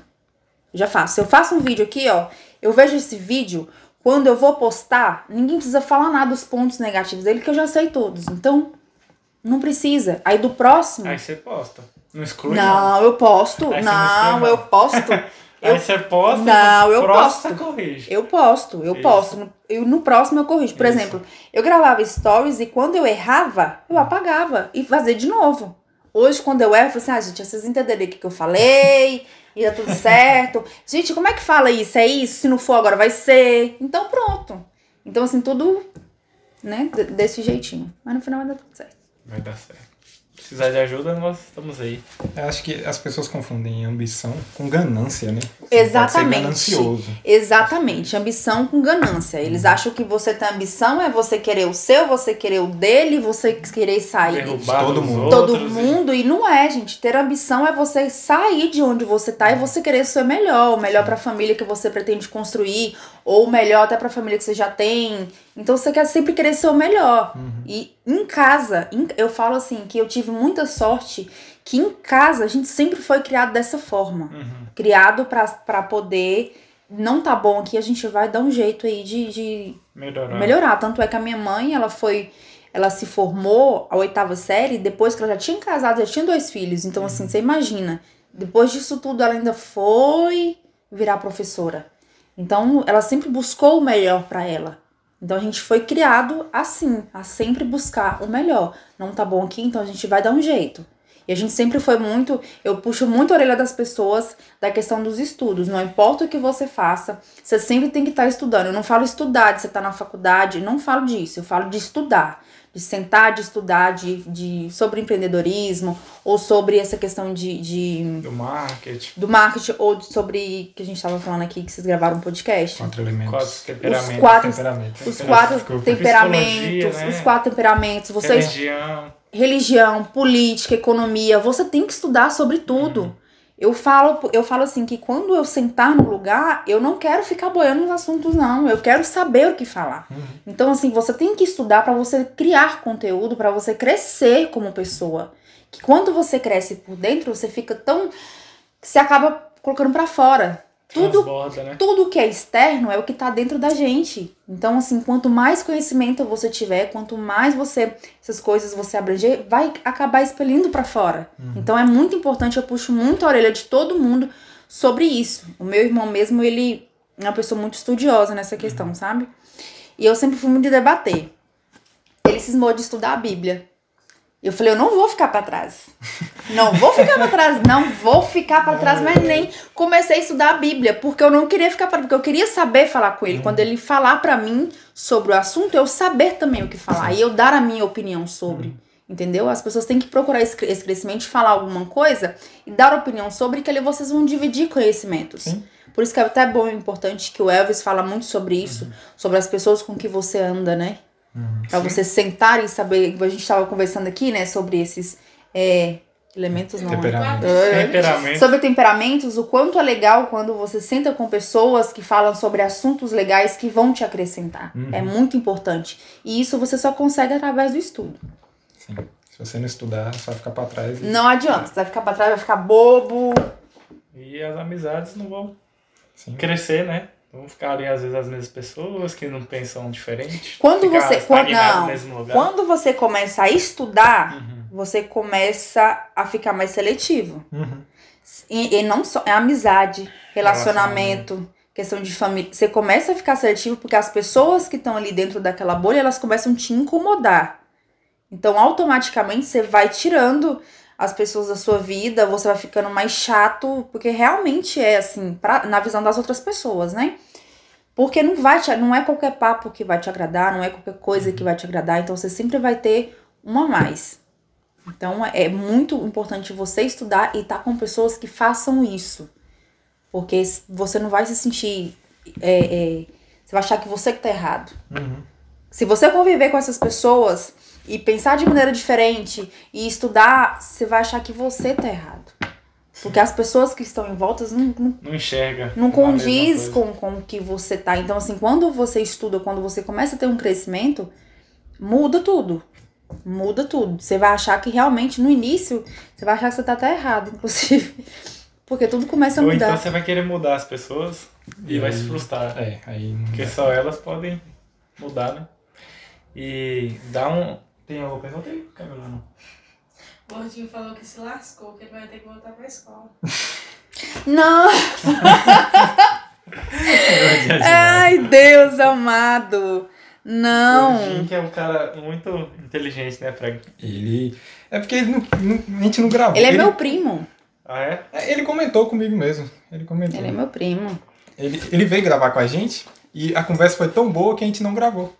Já faço. Eu faço um vídeo aqui, ó. Eu vejo esse vídeo, quando eu vou postar, ninguém precisa falar nada dos pontos negativos dele, que eu já sei todos. Então, não precisa. Aí do próximo... Aí você posta. Não exclui. Não, não. eu posto. Não, não eu posto. Eu... Aí você posta. Não, eu posto. Você corrige. Eu posto. Eu Isso. posto. No, eu, no próximo eu corrijo. Por Isso. exemplo, eu gravava stories e quando eu errava, eu apagava e fazia de novo. Hoje, quando eu erro, eu falo assim, ah, gente, vocês entenderem o que, que eu falei... E tá tudo certo. Gente, como é que fala isso? É isso? Se não for, agora vai ser. Então, pronto. Então, assim, tudo, né, D- desse jeitinho. Mas no final vai dar tudo certo. Vai dar certo. Se precisar de ajuda, nós estamos aí. Eu acho que as pessoas confundem ambição com ganância, né? Você Exatamente. Pode ser ganancioso. Exatamente. Ambição com ganância. Eles acham que você tem ambição, é você querer o seu, você querer o dele, você querer sair de todo mundo. Todo mundo. E... e não é, gente. Ter ambição é você sair de onde você tá e você querer o seu melhor. O melhor pra família que você pretende construir, ou o melhor até pra família que você já tem. Então você quer sempre querer ser o melhor. Uhum. E em casa, em, eu falo assim, que eu tive muita sorte que em casa a gente sempre foi criado dessa forma. Uhum. Criado pra, pra poder, não tá bom aqui, a gente vai dar um jeito aí de, de melhorar. melhorar. Tanto é que a minha mãe, ela foi, ela se formou a oitava série, depois que ela já tinha casado, já tinha dois filhos. Então uhum. assim, você imagina, depois disso tudo ela ainda foi virar professora. Então ela sempre buscou o melhor pra ela. Então a gente foi criado assim, a sempre buscar o melhor. Não tá bom aqui, então a gente vai dar um jeito. E a gente sempre foi muito, eu puxo muito a orelha das pessoas da questão dos estudos. Não importa o que você faça, você sempre tem que estar estudando. Eu não falo estudar de você estar na faculdade, não falo disso. Eu falo de estudar, de sentar, de estudar, de, de, sobre empreendedorismo, ou sobre essa questão de... de do marketing. Do marketing, ou de, sobre, que a gente estava falando aqui, que vocês gravaram um podcast. Quatro elementos. Os quatro temperamentos. Os quatro temperamentos. Os quatro temperamentos. Vocês... Religião. Religião, política, economia, você tem que estudar sobre tudo. Uhum. Eu falo, eu falo assim, que quando eu sentar no lugar, eu não quero ficar boiando nos assuntos, não. Eu quero saber o que falar. Uhum. Então, assim, você tem que estudar para você criar conteúdo, para você crescer como pessoa. Que quando você cresce por dentro, você fica tão... Você acaba colocando para fora. Tudo, né? Tudo que é externo é o que está dentro da gente. Então, assim, quanto mais conhecimento você tiver, quanto mais você, essas coisas você abranger, vai acabar expelindo para fora. Uhum. Então, é muito importante, eu puxo muito a orelha de todo mundo sobre isso. O meu irmão mesmo, ele é uma pessoa muito estudiosa nessa questão, uhum. sabe? E eu sempre fui muito de debater. Ele cismou de estudar a Bíblia. Eu falei, eu não vou ficar pra trás. Não vou ficar pra trás, não vou ficar pra trás, mas nem comecei a estudar a Bíblia, porque eu não queria ficar pra trás, porque eu queria saber falar com ele. Quando ele falar pra mim sobre o assunto, eu saber também o que falar, e eu dar a minha opinião sobre, entendeu? As pessoas têm que procurar esse crescimento, falar alguma coisa e dar opinião sobre, que ali vocês vão dividir conhecimentos. Sim. Por isso que é até bom e importante que o Elvis fala muito sobre isso, sobre as pessoas com que você anda, né? Uhum, pra sim. vocês sentarem e saber, a gente tava conversando aqui, né, sobre esses é, elementos não temperamentos. É, temperamentos. Sobre temperamentos, o quanto é legal quando você senta com pessoas que falam sobre assuntos legais que vão te acrescentar. Uhum. É muito importante. E isso você só consegue através do estudo. Sim. Se você não estudar, você vai ficar pra trás. E... Não adianta, você vai ficar pra trás, vai ficar bobo. E as amizades não vão sim. crescer, né? Vão ficar ali, às vezes, as mesmas pessoas que não pensam diferente. Quando você, quando, não, mesmo lugar. Quando você começa a estudar, uhum. você começa a ficar mais seletivo. Uhum. E, e não só... É amizade, relacionamento, relacionamento, questão de família. Você começa a ficar seletivo porque as pessoas que estão ali dentro daquela bolha, elas começam a te incomodar. Então, automaticamente, você vai tirando... as pessoas da sua vida, você vai ficando mais chato, porque realmente é assim, pra, na visão das outras pessoas, né? Porque não, vai te, não é qualquer papo que vai te agradar, não é qualquer coisa que vai te agradar, então você sempre vai ter uma a mais. Então é muito importante você estudar e estar tá com pessoas que façam isso, porque você não vai se sentir, é, é, você vai achar que você que tá errado. Uhum. Se você conviver com essas pessoas... e pensar de maneira diferente e estudar, você vai achar que você tá errado. Porque as pessoas que estão em volta não, não, não enxerga. Não condiz com, com o que você tá. Então, assim, quando você estuda, quando você começa a ter um crescimento, muda tudo. Muda tudo. Você vai achar que realmente, no início, você vai achar que você tá até errado, inclusive. Porque tudo começa a Ou mudar. Então você vai querer mudar as pessoas e, e vai aí, se frustrar. É, aí porque só elas podem mudar, né? E dá um... Tem alguma coisa? Não tem câmera, não. O gordinho falou que se lascou, que ele vai ter que voltar pra escola. Não! Ai, Deus amado! Não! O gordinho que é um cara muito inteligente, né, Frank? Ele... É porque ele não, não, a gente não gravou. Ele é ele... meu primo. Ah, é? Ele comentou comigo mesmo. Ele comentou. Ele é meu primo. Ele, ele veio gravar com a gente e a conversa foi tão boa que a gente não gravou.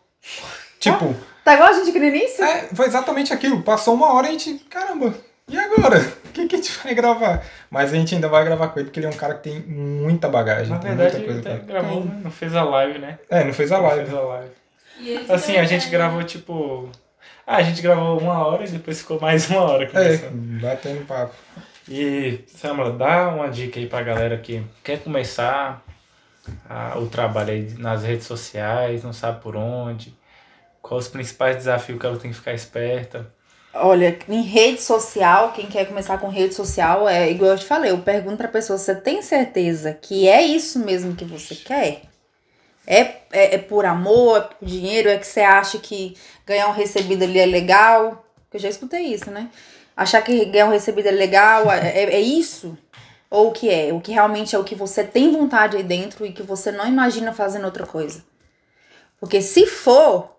Tipo... Ah? Tá igual a gente que no início? É, foi exatamente aquilo. Passou uma hora e a gente... Caramba, e agora? O que, que a gente vai gravar? Mas a gente ainda vai gravar com ele, porque ele é um cara que tem muita bagagem. Na verdade, muita coisa ele pra... gravou, tem. Não fez a live, né? É, não fez a live. Não fez a live. E assim, a gente gravou, tipo... Ah, a gente gravou uma hora e depois ficou mais uma hora conversando. É, batendo papo. E, Sâmela, dá uma dica aí pra galera que quer começar a, o trabalho aí nas redes sociais, não sabe por onde... Quais os principais desafios que ela tem que ficar esperta? Olha, em rede social, quem quer começar com rede social, é igual eu te falei, eu pergunto pra pessoa, você tem certeza que é isso mesmo que você quer? É, é, é por amor, é por dinheiro, é que você acha que ganhar um recebido ali é legal? Eu já escutei isso, né? Achar que ganhar um recebido é legal, é, é isso? Ou o que é? O que realmente é o que você tem vontade aí dentro e que você não imagina fazendo outra coisa? Porque se for...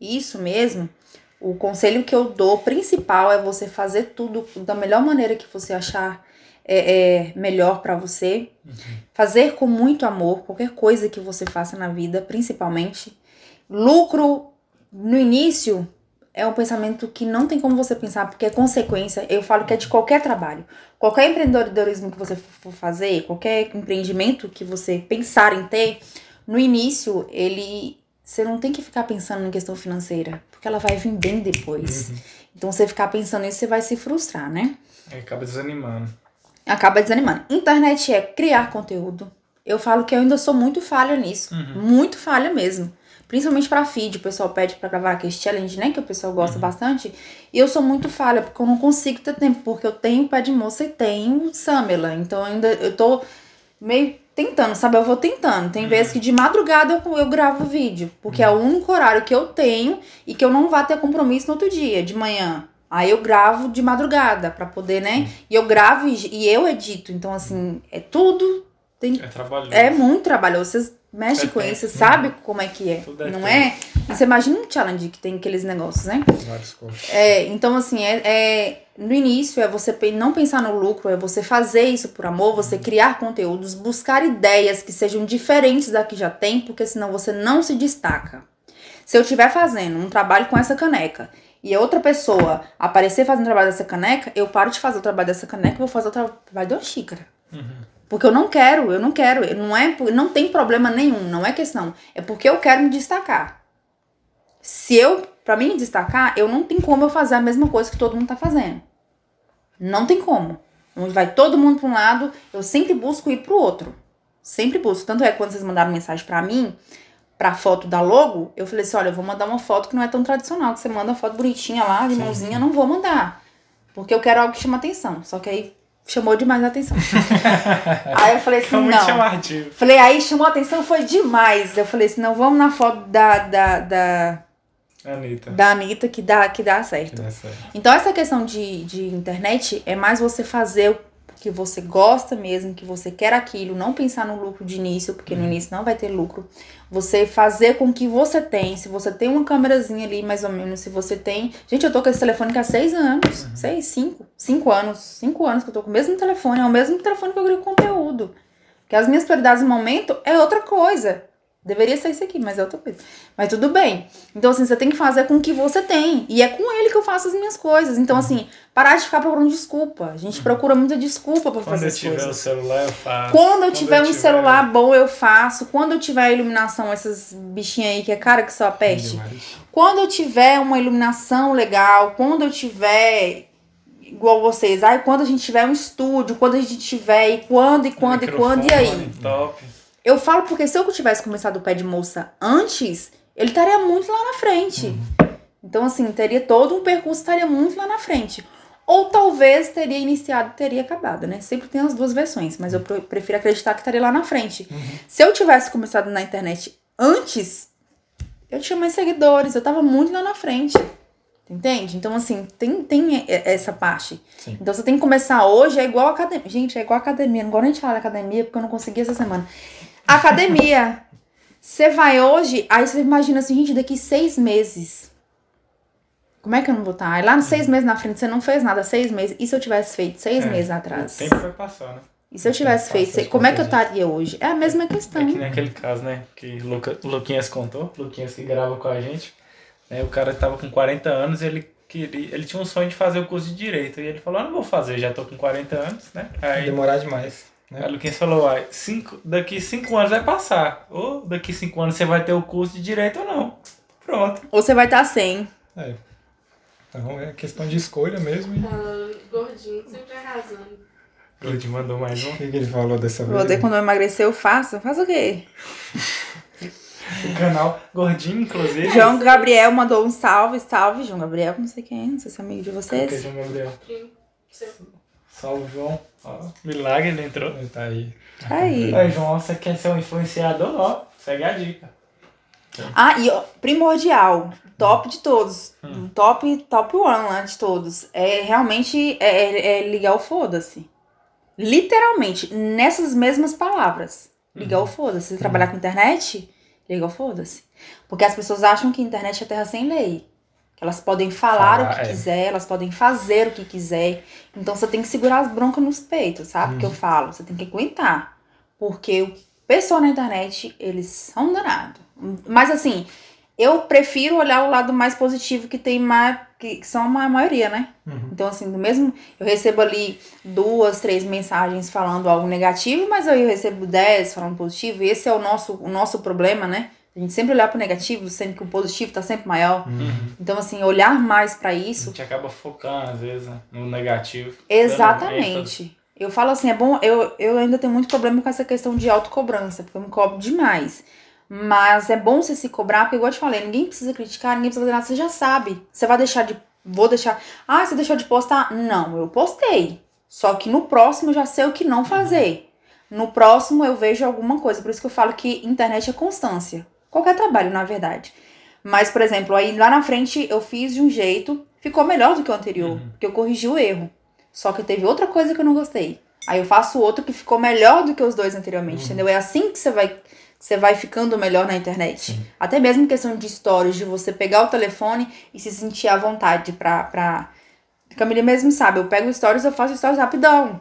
Isso mesmo, o conselho que eu dou principal é você fazer tudo da melhor maneira que você achar é, é, melhor pra você. Uhum. Fazer com muito amor, qualquer coisa que você faça na vida, principalmente. Lucro, no início, é um pensamento que não tem como você pensar, porque é consequência, eu falo que é de qualquer trabalho. Qualquer empreendedorismo que você for fazer, qualquer empreendimento que você pensar em ter, no início, ele... Você não tem que ficar pensando em questão financeira, porque ela vai vir bem depois. Uhum. Então, você ficar pensando nisso, você vai se frustrar, né? É, acaba desanimando. Acaba desanimando. Internet é criar conteúdo. Eu falo que eu ainda sou muito falha nisso. Uhum. Muito falha mesmo. Principalmente pra feed. O pessoal pede pra gravar aquele challenge, né? Que o pessoal gosta uhum. bastante. E eu sou muito falha, porque eu não consigo ter tempo. Porque eu tenho o Pé de Moça e tenho o Sâmela. Então, ainda eu tô meio... tentando, sabe? Eu vou tentando. Tem vezes que de madrugada eu, eu gravo vídeo, porque é o único horário que eu tenho e que eu não vá ter compromisso no outro dia, de manhã. Aí eu gravo de madrugada pra poder, né? E eu gravo e, e eu edito. Então, assim, é tudo... Tem, é trabalhoso. É muito trabalhoso. Vocês mexem é com isso, você sabe como é que é, tudo é não tempo. É? E você imagina um challenge que tem aqueles negócios, né? Vários cortes. É, então, assim, é, é, no início é você não pensar no lucro, é você fazer isso por amor, você criar conteúdos, buscar ideias que sejam diferentes da que já tem, porque senão você não se destaca. Se eu estiver fazendo um trabalho com essa caneca e a outra pessoa aparecer fazendo o trabalho dessa caneca, eu paro de fazer o trabalho dessa caneca e vou fazer o trabalho de uma xícara. Uhum. Porque eu não quero, eu não quero, não, é, não tem problema nenhum, não é questão. É porque eu quero me destacar. Se eu, pra mim me destacar, eu não tenho como eu fazer a mesma coisa que todo mundo tá fazendo. Não tem como. Onde vai todo mundo pra um lado, eu sempre busco ir pro outro. Sempre busco. Tanto é que quando vocês mandaram mensagem pra mim, pra foto da logo, eu falei assim, olha, eu vou mandar uma foto que não é tão tradicional, que você manda uma foto bonitinha lá, de mãozinha, não vou mandar. Porque eu quero algo que chama atenção. Só que aí... chamou demais a atenção. Aí eu falei assim, muito não. Chamativo. Falei, aí chamou a atenção, foi demais. Eu falei assim, não, vamos na foto da... Da, da Anitta. Da Anitta, que dá, que dá certo. Que dá certo. Então, essa questão de, de internet é mais você fazer o que você gosta mesmo, que você quer aquilo, não pensar no lucro de início, porque hum. no início não vai ter lucro. Você fazer com o que você tem. Se você tem uma câmerazinha ali, mais ou menos, se você tem... Gente, eu tô com esse telefone há seis anos. Uhum. Seis, cinco. Cinco anos. Cinco anos que eu tô com o mesmo telefone. É o mesmo telefone que eu crio conteúdo. Porque as minhas prioridades no momento é outra coisa. Deveria ser isso aqui, mas é outra coisa. Mas tudo bem. Então, assim, você tem que fazer com o que você tem. E é com ele que eu faço as minhas coisas. Então, assim, parar de ficar procurando desculpa. A gente procura muita desculpa pra fazer as coisas. Quando eu tiver um celular, eu faço. Quando eu tiver um celular bom, eu faço. Quando eu tiver iluminação, essas bichinhas aí que é cara que só apeste. Quando eu tiver uma iluminação legal, quando eu tiver... igual vocês. Aí, quando a gente tiver um estúdio, quando a gente tiver... E quando, e quando, e quando, e aí? Top. Eu falo porque se eu tivesse começado o Pé de Moça antes, ele estaria muito lá na frente. Uhum. Então, assim, teria todo um percurso, estaria muito lá na frente. Ou talvez teria iniciado e teria acabado, né? Sempre tem as duas versões, mas eu prefiro acreditar que estaria lá na frente. Uhum. Se eu tivesse começado na internet antes, eu tinha mais seguidores, eu estava muito lá na frente. Entende? Então, assim, tem, tem essa parte. Sim. Então, você tem que começar hoje, é igual a academia. Gente, é igual a academia. Não gosto nem de falar da academia, porque eu não consegui essa semana. Academia. Você vai hoje, aí você imagina assim, gente, daqui seis meses. Como é que eu não vou estar? Aí lá nos seis meses na frente, você não fez nada, seis meses. E se eu tivesse feito seis é, meses atrás? O tempo vai passar, né? E se eu tivesse feito, sei, como é que eu estaria hoje? É a mesma questão. É que nem aquele caso, né? Que o Luquinhas contou, o Luquinhas que grava com a gente. Né? O cara tava com quarenta anos e ele queria, ele tinha um sonho de fazer o curso de Direito. E ele falou, ah, não vou fazer, já tô com quarenta anos, né? Aí, demorar demais. Aí o Luquinhas falou, ah, cinco, daqui cinco anos vai passar. Ou daqui cinco anos você vai ter o curso de Direito ou não. Pronto. Ou você vai estar sem. É. Então é questão de escolha mesmo. E... gordinho sempre arrasando. O Luquinhas mandou mais um. O que, que ele falou dessa vez? Vou quando eu emagrecer eu faço. Faz o quê? O canal Gordinho, inclusive. João Gabriel mandou um salve, salve. João Gabriel, não sei quem, não sei se é amigo de vocês. Que é João Gabriel? Sim. Salve, João. Ó, milagre, ele entrou. Ele tá aí. Tá aí. Aí, João, você quer ser um influenciador? Ó, segue a dica. Ah, e ó, primordial, top de todos, hum. top, top one lá de todos, é realmente é, é, é ligar o foda-se. Literalmente, nessas mesmas palavras, ligar hum. o foda-se. Você hum. trabalhar com internet, liga o foda-se. Porque as pessoas acham que a internet é terra sem lei. Elas podem falar ah, o que é. quiser, elas podem fazer o que quiser. Então, você tem que segurar as broncas nos peitos, sabe? Hum. Que eu falo, você tem que aguentar. Porque o pessoal na internet, eles são danados. Mas, assim, eu prefiro olhar o lado mais positivo que tem mais... que são a maioria, né? Uhum. Então, assim, do mesmo... eu recebo ali duas, três mensagens falando algo negativo, mas eu recebo dez falando positivo. E esse é o nosso, o nosso problema, né? A gente sempre olhar pro negativo, sendo que o positivo tá sempre maior. Uhum. Então, assim, olhar mais pra isso... a gente acaba focando, às vezes, né? No negativo. Exatamente. Eu falo assim, é bom... Eu, eu ainda tenho muito problema com essa questão de autocobrança, porque eu me cobro demais. Mas é bom você se cobrar, porque igual eu te falei, ninguém precisa criticar, ninguém precisa fazer nada, você já sabe. Você vai deixar de... vou deixar... ah, você deixou de postar? Não, eu postei. Só que no próximo eu já sei o que não fazer. no próximo eu vejo alguma coisa. Por isso que eu falo que internet é constância. Qualquer trabalho, na verdade. Mas, por exemplo, aí lá na frente eu fiz de um jeito, ficou melhor do que o anterior, uhum. porque eu corrigi o erro. Só que teve outra coisa que eu não gostei. Aí eu faço outro que ficou melhor do que os dois anteriormente, uhum. entendeu? É assim que você vai, você vai ficando melhor na internet. Sim. Até mesmo questão de stories, de você pegar o telefone e se sentir à vontade pra... pra... Camila mesmo sabe, eu pego stories, eu faço stories rapidão.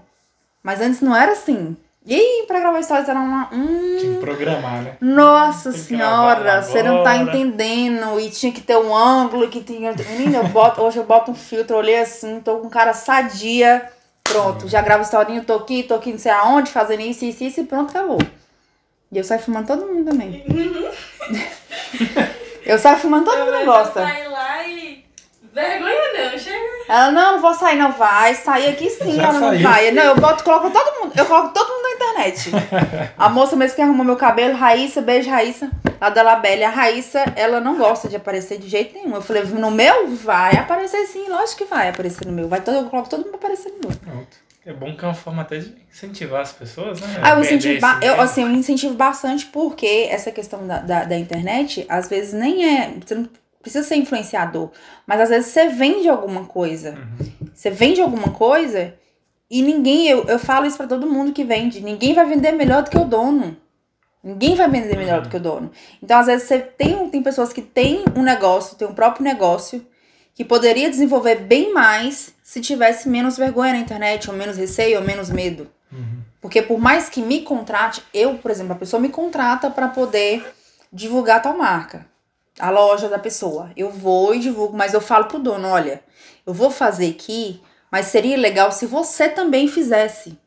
Mas antes não era assim. E aí, pra gravar stories era uma... Hum, tinha que programar, né? Nossa senhora, você não tá entendendo. E tinha que ter um ângulo que tinha... Menina, eu boto, hoje eu boto um filtro, olhei assim, tô com cara sadia. Pronto, já gravo historinho, tô aqui, tô aqui não sei aonde, fazendo isso, isso, isso e pronto, acabou. E eu saio filmando todo mundo também. eu saio filmando todo mundo que gosta. Sai lá e... Vergonha não, chega. Ela, não, não vou sair, não vai. Sair aqui sim, já ela não saiu. Vai. Não, eu boto, coloco todo mundo, eu coloco todo mundo na internet. A moça mesmo que arrumou meu cabelo, Raíssa, beijo, Raíssa, lá da Labelle. A Raíssa, ela não gosta de aparecer de jeito nenhum. Eu falei, no meu? Vai aparecer sim, lógico que vai aparecer no meu. Vai todo, eu coloco todo mundo pra aparecer no meu. Pronto. É bom que é uma forma até de incentivar as pessoas, né? Ah, eu incentivo, eu, assim, eu incentivo bastante porque essa questão da, da, da internet, às vezes nem é... Você não precisa ser influenciador, mas às vezes você vende alguma coisa. Uhum. Você vende alguma coisa e ninguém... Eu, eu falo isso pra todo mundo que vende. Ninguém vai vender melhor do que o dono. Ninguém vai vender melhor do que o dono. Então, às vezes, você tem, tem pessoas que têm um negócio, têm um próprio negócio, que poderia desenvolver bem mais se tivesse menos vergonha na internet, ou menos receio, ou menos medo. Uhum. Porque por mais que me contrate, eu, por exemplo, a pessoa me contrata para poder divulgar tal marca, a loja da pessoa. Eu vou e divulgo, mas eu falo pro dono, olha, eu vou fazer aqui, mas seria legal se você também fizesse.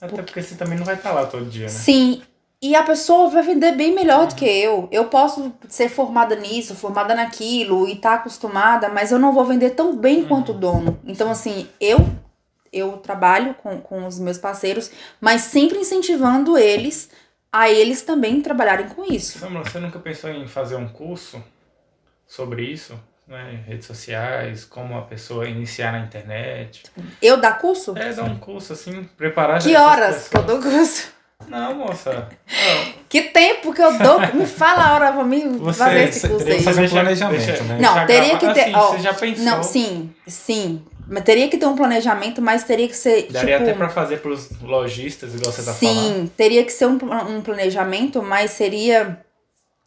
Até porque, porque você também não vai estar lá todo dia, né? Sim. E a pessoa vai vender bem melhor do que eu. Eu posso ser formada nisso, formada naquilo e tá acostumada, mas eu não vou vender tão bem quanto o dono. Então, assim, eu, eu trabalho com, com os meus parceiros, mas sempre incentivando eles a eles também trabalharem com isso. Sâmela, você nunca pensou em fazer um curso sobre isso? Né? Redes sociais, como a pessoa iniciar na internet? Eu dar curso? É, dar um curso, assim, preparar... Que horas que eu dou curso? Não, moça. Não. Que tempo que eu dou? Me fala a hora pra mim fazer esse curso aí. Você teria que fazer um planejamento, deixa, né? Não, teria que ter... Assim, ó, você já pensou? Não, sim, sim. Mas teria que ter um planejamento, mas teria que ser... Daria tipo, até pra fazer pros lojistas, igual você tá sim, falando. Sim, teria que ser um, um planejamento, mas seria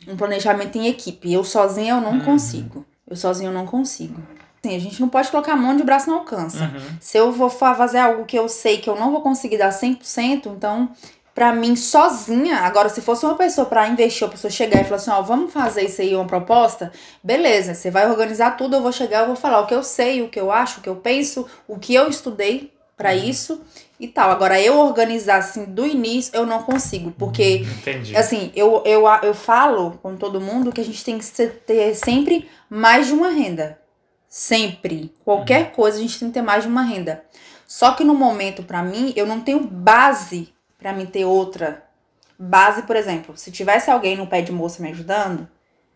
um planejamento em equipe. Eu sozinha eu não uhum. consigo. Eu sozinha eu não consigo. Assim, a gente não pode colocar a mão de braço não alcança. Uhum. Se eu vou fazer algo que eu sei que eu não vou conseguir dar cem por cento, então... Pra mim, sozinha, agora, se fosse uma pessoa pra investir, a pessoa chegar e falar assim, ó, vamos fazer isso aí, uma proposta, beleza, você vai organizar tudo, eu vou chegar, eu vou falar o que eu sei, o que eu acho, o que eu penso, o que eu estudei pra isso e tal. Agora, eu organizar, assim, do início, eu não consigo, porque, entendi. Assim, eu, eu, eu falo com todo mundo que a gente tem que ter sempre mais de uma renda. Sempre. Qualquer hum. coisa, a gente tem que ter mais de uma renda. Só que no momento, pra mim, eu não tenho base pra mim ter outra base, por exemplo, se tivesse alguém no Pé de Moça me ajudando,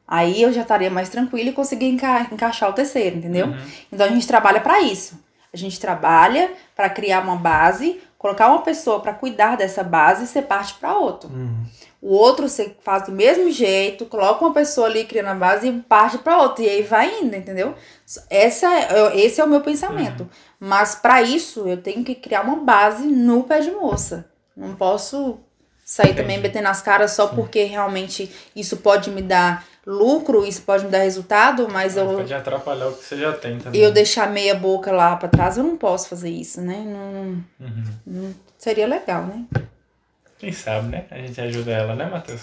aí eu já estaria mais tranquila e conseguiria enca- encaixar o terceiro, entendeu? Uhum. Então a gente trabalha pra isso. A gente trabalha pra criar uma base, colocar uma pessoa pra cuidar dessa base e você parte pra outro. Uhum. O outro você faz do mesmo jeito, coloca uma pessoa ali criando a base e parte pra outro. E aí vai indo, entendeu? Essa é, esse é o meu pensamento. Uhum. Mas pra isso eu tenho que criar uma base no Pé de Moça. Não posso sair entendi. Também metendo as caras só sim. porque realmente isso pode me dar lucro, isso pode me dar resultado, mas ah, eu... Pode atrapalhar o que você já tem também. Eu deixar meia boca lá pra trás, eu não posso fazer isso, né? Não, uhum. não seria legal, né? Quem sabe, né? A gente ajuda ela, né, Matheus?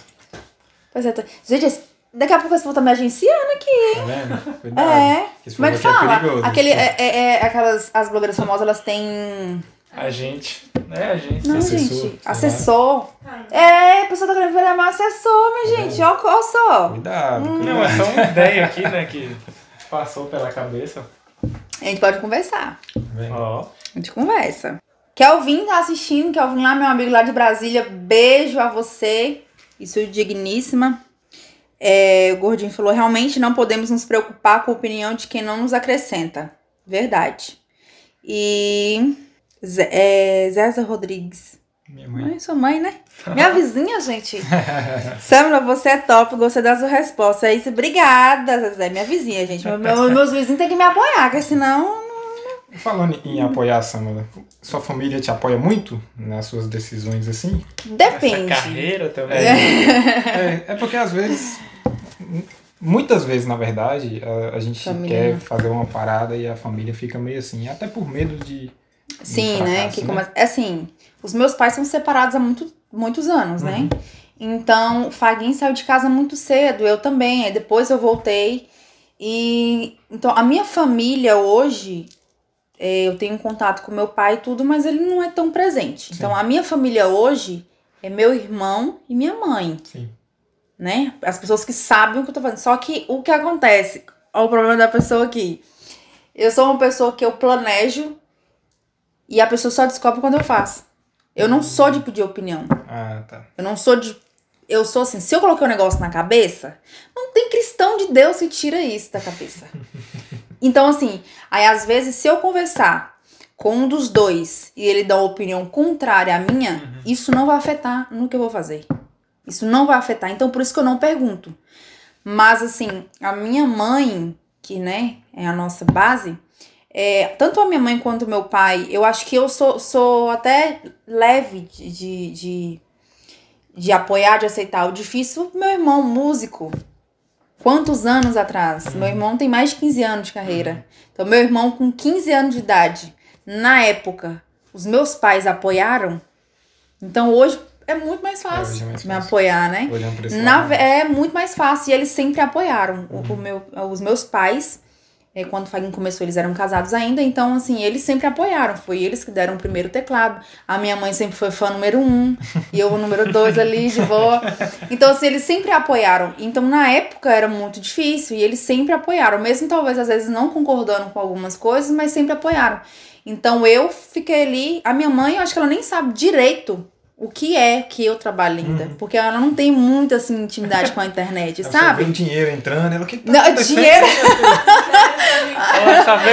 Pois é. Tá... Gente, daqui a pouco esse povo tá me agenciando aqui, hein? Tá vendo? Cuidado. É. Como é que fala? É aquele, é, é, é, aquelas, as blogueiras famosas, elas têm... A gente, né? A gente. Não, assessor, gente. Assessor. É, a pessoa tá querendo virar mais assessor, minha gente. Olha é. só. Cuidado. Hum. Não, é só uma ideia aqui, né? Que passou pela cabeça. A gente pode conversar. Ó. A gente conversa. Kelvin tá assistindo. Kelvin lá, meu amigo lá de Brasília. Beijo a você. Isso é digníssima. É, o Gordinho falou, realmente não podemos nos preocupar com a opinião de quem não nos acrescenta. Verdade. E... Zé, é, Zéza Rodrigues Minha mãe. Mãe, sua mãe, né? Minha vizinha, gente. Sâmela, você é top, gostei da sua resposta. É isso, obrigada, Zezé. Minha vizinha, gente. Meu, meus vizinhos têm que me apoiar, porque senão... Falando em apoiar, Sâmela, sua família te apoia muito nas suas decisões, assim? Depende. Essa carreira também. É, é, é porque às vezes... Muitas vezes, na verdade, a, a gente família. quer fazer uma parada e a família fica meio assim, até por medo de... Sim, de fracasso, né? Que né? Como, assim, os meus pais são separados há muito, muitos anos, uhum. né? Então, o Faguinho saiu de casa muito cedo, eu também, aí depois eu voltei. E então, a minha família hoje, é, eu tenho contato com meu pai e tudo, mas ele não é tão presente. Sim. Então, a minha família hoje é meu irmão e minha mãe. Sim. Né? As pessoas que sabem o que eu tô fazendo. Só que o que acontece? Olha o problema da pessoa aqui. Eu sou uma pessoa que eu planejo e a pessoa só descobre quando eu faço. Eu não sou de pedir opinião. Ah, tá. Eu não sou de... Eu sou assim, se eu coloquei um negócio na cabeça, não tem cristão de Deus que tira isso da cabeça. Então, assim, aí às vezes se eu conversar com um dos dois e ele dá uma opinião contrária à minha, uhum. isso não vai afetar no que eu vou fazer. Isso não vai afetar, então por isso que eu não pergunto. Mas assim, a minha mãe, que né, é a nossa base, é, tanto a minha mãe quanto o meu pai, eu acho que eu sou, sou até leve de, de, de, de apoiar, de aceitar. O difícil, meu irmão músico, quantos anos atrás? Meu irmão tem mais de quinze anos de carreira. Então meu irmão com quinze anos de idade, na época, os meus pais apoiaram, então hoje... É muito mais fácil, é, é mais me fácil. apoiar, né? Na, é muito mais fácil. E eles sempre apoiaram. Uhum. O, o meu, os meus pais, é, quando o Faguinho começou, eles eram casados ainda. Então, assim, eles sempre apoiaram. Foi eles que deram o primeiro teclado. A minha mãe sempre foi fã número um. E eu o número dois ali, de vó. Então, assim, eles sempre apoiaram. Então, na época, era muito difícil. E eles sempre apoiaram. Mesmo, talvez, às vezes, não concordando com algumas coisas, mas sempre apoiaram. Então, eu fiquei ali... A minha mãe, eu acho que ela nem sabe direito... O que é que eu trabalho ainda? Hum. Porque ela não tem muita, assim, intimidade com a internet, ela sabe? Ela tem dinheiro entrando, ela... Que tá não, dinheiro... ela sabe...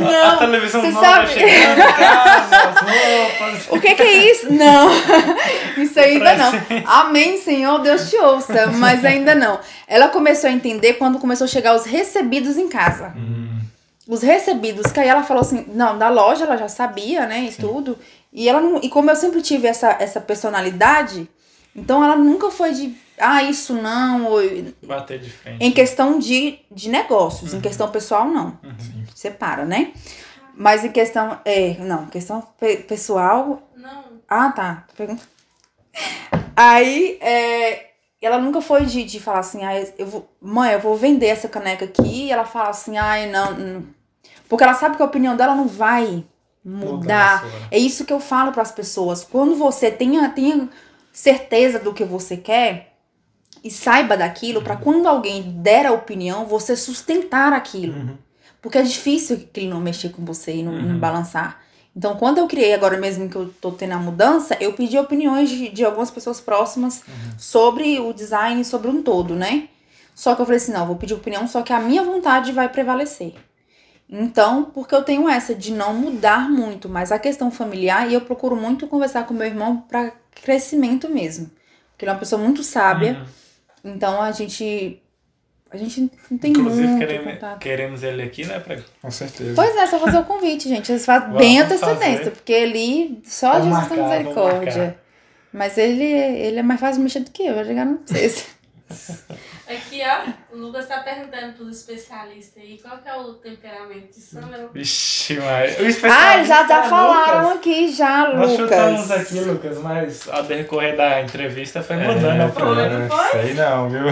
Não, a televisão nova sabe... chegando em casa, as roupas... O que que é isso? Não, isso ainda não. Amém, Senhor, Deus te ouça, mas ainda não. Ela começou a entender quando começou a chegar os recebidos em casa. Hum. Os recebidos, que aí ela falou assim... Não, da loja ela já sabia, né, e Sim. tudo... E, ela não, e como eu sempre tive essa, essa personalidade, então ela nunca foi de, ah, isso não. Ou, bater de frente. Em questão de, de negócios, uhum. em questão pessoal, não. Uhum. Separa, né? Mas em questão, é, não, questão pe- pessoal... Não. Ah, tá. Pergunta. Aí, é, ela nunca foi de, de falar assim, ah, eu vou, mãe, eu vou vender essa caneca aqui. E ela fala assim, ai, não, não. Porque ela sabe que a opinião dela não vai... mudar, é isso que eu falo para as pessoas, quando você tenha, tenha certeza do que você quer e saiba daquilo, uhum. para quando alguém der a opinião, você sustentar aquilo, uhum. porque é difícil que ele não mexer com você e não, uhum. não balançar. Então quando eu criei, agora mesmo que eu tô tendo a mudança, eu pedi opiniões de, de algumas pessoas próximas uhum. sobre o design, sobre um todo, né? Só que eu falei assim, não, vou pedir opinião, só que a minha vontade vai prevalecer. Então, porque eu tenho essa de não mudar muito, mas a questão familiar, e eu procuro muito conversar com meu irmão para crescimento mesmo. Porque ele é uma pessoa muito sábia, uhum. então a gente a gente não tem Inclusive, muito queremos, contato. Queremos ele aqui, né, pra... Com certeza. Pois é, só fazer o convite, gente. Vocês fazem bem a antecedência, porque ele só de justa misericórdia. Mas ele, ele é mais fácil de mexer do que eu, vou chegar no sexto. Aqui, ó, o Lucas tá perguntando pros especialistas aí qual que é o temperamento de Sâmela. Vixe, mas... O especialista ah, já, já é falaram Lucas. aqui, já, Lucas. Nós chutamos aqui, Lucas, mas ao decorrer da entrevista foi mudando é, a problema. Não sei não, viu?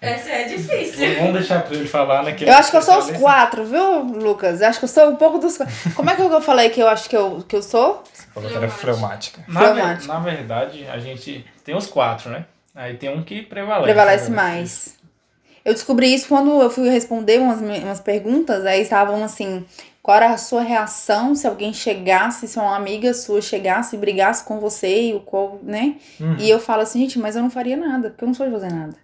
Essa é difícil. Vamos deixar pra ele falar naquele... Eu acho que eu sou os quatro, viu, Lucas? Eu acho que eu sou um pouco dos quatro. Como é que eu falei que eu acho que eu, que eu sou? Você falou que era fleumática. Na, ver, na verdade, a gente tem os quatro, né? Aí tem um que prevalece. Prevalece mais. Eu descobri isso quando eu fui responder umas, umas perguntas. Aí estavam assim, qual era a sua reação se alguém chegasse, se uma amiga sua chegasse e brigasse com você, o qual, né? Uhum. E eu falo assim, gente, mas eu não faria nada, porque eu não sou de fazer nada.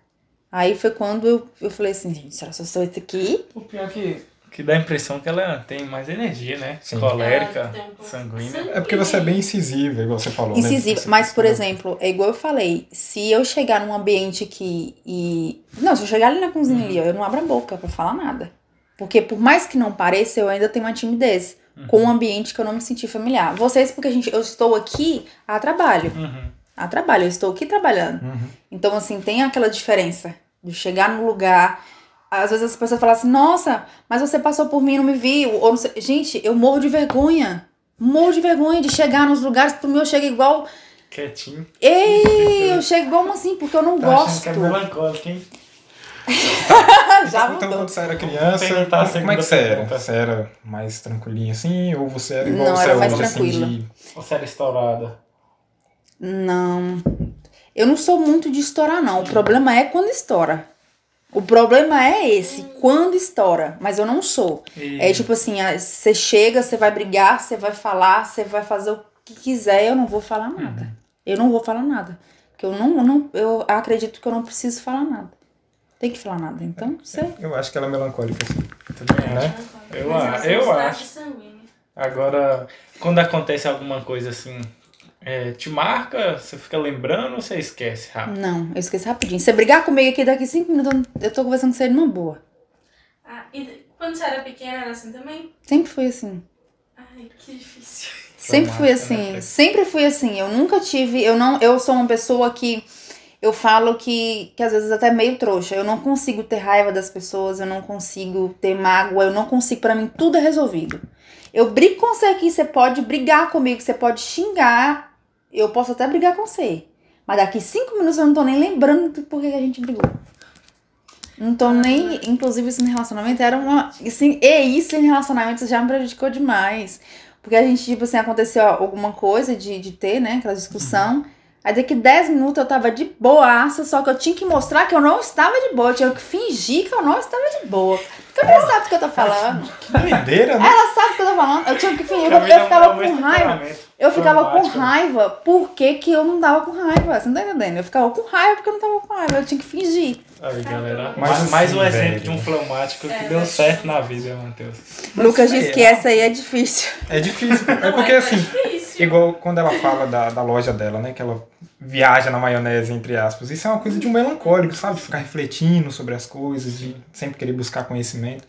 Aí foi quando eu, eu falei assim, gente, será que eu sou isso aqui? O pior é que que dá a impressão que ela tem mais energia, né? Sim. Colérica, um sanguínea. É porque você é bem incisiva, igual você falou. Incisiva, né? Mas, por exemplo, é igual eu falei, se eu chegar num ambiente que... E... Não, se eu chegar ali na cozinha, hum. ali, eu não abro a boca pra falar nada. Porque, por mais que não pareça, eu ainda tenho uma timidez. Uhum. Com um ambiente que eu não me senti familiar. Vocês, porque a gente, eu estou aqui a trabalho. Uhum. A trabalho, eu estou aqui trabalhando. Uhum. Então, assim, tem aquela diferença de chegar no lugar... Às vezes as pessoas falam assim, nossa, mas você passou por mim e não me viu. Ou não sei. Gente, eu morro de vergonha. Morro de vergonha de chegar nos lugares, pro meu eu chego igual... Quietinho. Ei, eu chego igual assim, porque eu não tá gosto. Tá achando que é melancólico, hein? Já mudou. Então, quando você era criança, como, como é que você era? Você era mais tranquilinha assim? Ou você era igual não, você era mais tranquila. Assim, de... Ou você era estourada? Não. Eu não sou muito de estourar, não. O problema é quando estoura. O problema é esse, quando estoura. Mas eu não sou. E... É tipo assim, você chega, você vai brigar, você vai falar, você vai fazer o que quiser, eu não vou falar nada. Uhum. Eu não vou falar nada. Porque eu não, não, eu acredito que eu não preciso falar nada. Tem que falar nada, então você... Eu acho que ela é melancólica, assim. Também, é, né? Eu, eu acho. Agora, quando acontece alguma coisa assim, é, te marca, você fica lembrando ou você esquece rápido? Não, eu esqueço rapidinho. Se você brigar comigo aqui daqui cinco minutos, eu tô conversando com você numa boa. Ah, e quando você era pequena era assim também? Sempre fui assim. Ai, que difícil. Sempre fui assim, sempre fui assim. Eu nunca tive, eu não, eu sou uma pessoa que... Eu falo que, que às vezes até meio trouxa. Eu não consigo ter raiva das pessoas, eu não consigo ter mágoa, eu não consigo, pra mim tudo é resolvido. Eu brigo com você aqui, você pode brigar comigo, você pode xingar, eu posso até brigar com você. Mas daqui cinco minutos eu não tô nem lembrando do porquê que a gente brigou. Não tô nem, inclusive isso no relacionamento era uma... Assim, e isso em relacionamento já me prejudicou demais. Porque a gente, tipo assim, aconteceu alguma coisa de, de ter, né, aquela discussão. Aí daqui dez minutos eu tava de boaça, só que eu tinha que mostrar que eu não estava de boa. Eu tinha que fingir que eu não estava de boa. Porque eu não sabe o que eu tô falando. Que doideira, né? Ela sabe o que eu tô falando. Eu tinha que fingir. Eu, eu ficava com raiva. Eu ficava com raiva porque que eu não tava com raiva. Você não tá entendendo? Eu ficava com raiva porque eu não tava com raiva. Eu tinha que fingir. Aí, galera. Mais, assim, mais um velho. exemplo de um fleumático que é, deu certo na vida, Matheus. Lucas diz que essa aí é difícil. É difícil. É porque assim... Igual quando ela fala da, da loja dela, né? Que ela viaja na maionese, entre aspas. Isso é uma coisa de um melancólico, sabe? Ficar refletindo sobre as coisas, de sempre querer buscar conhecimento.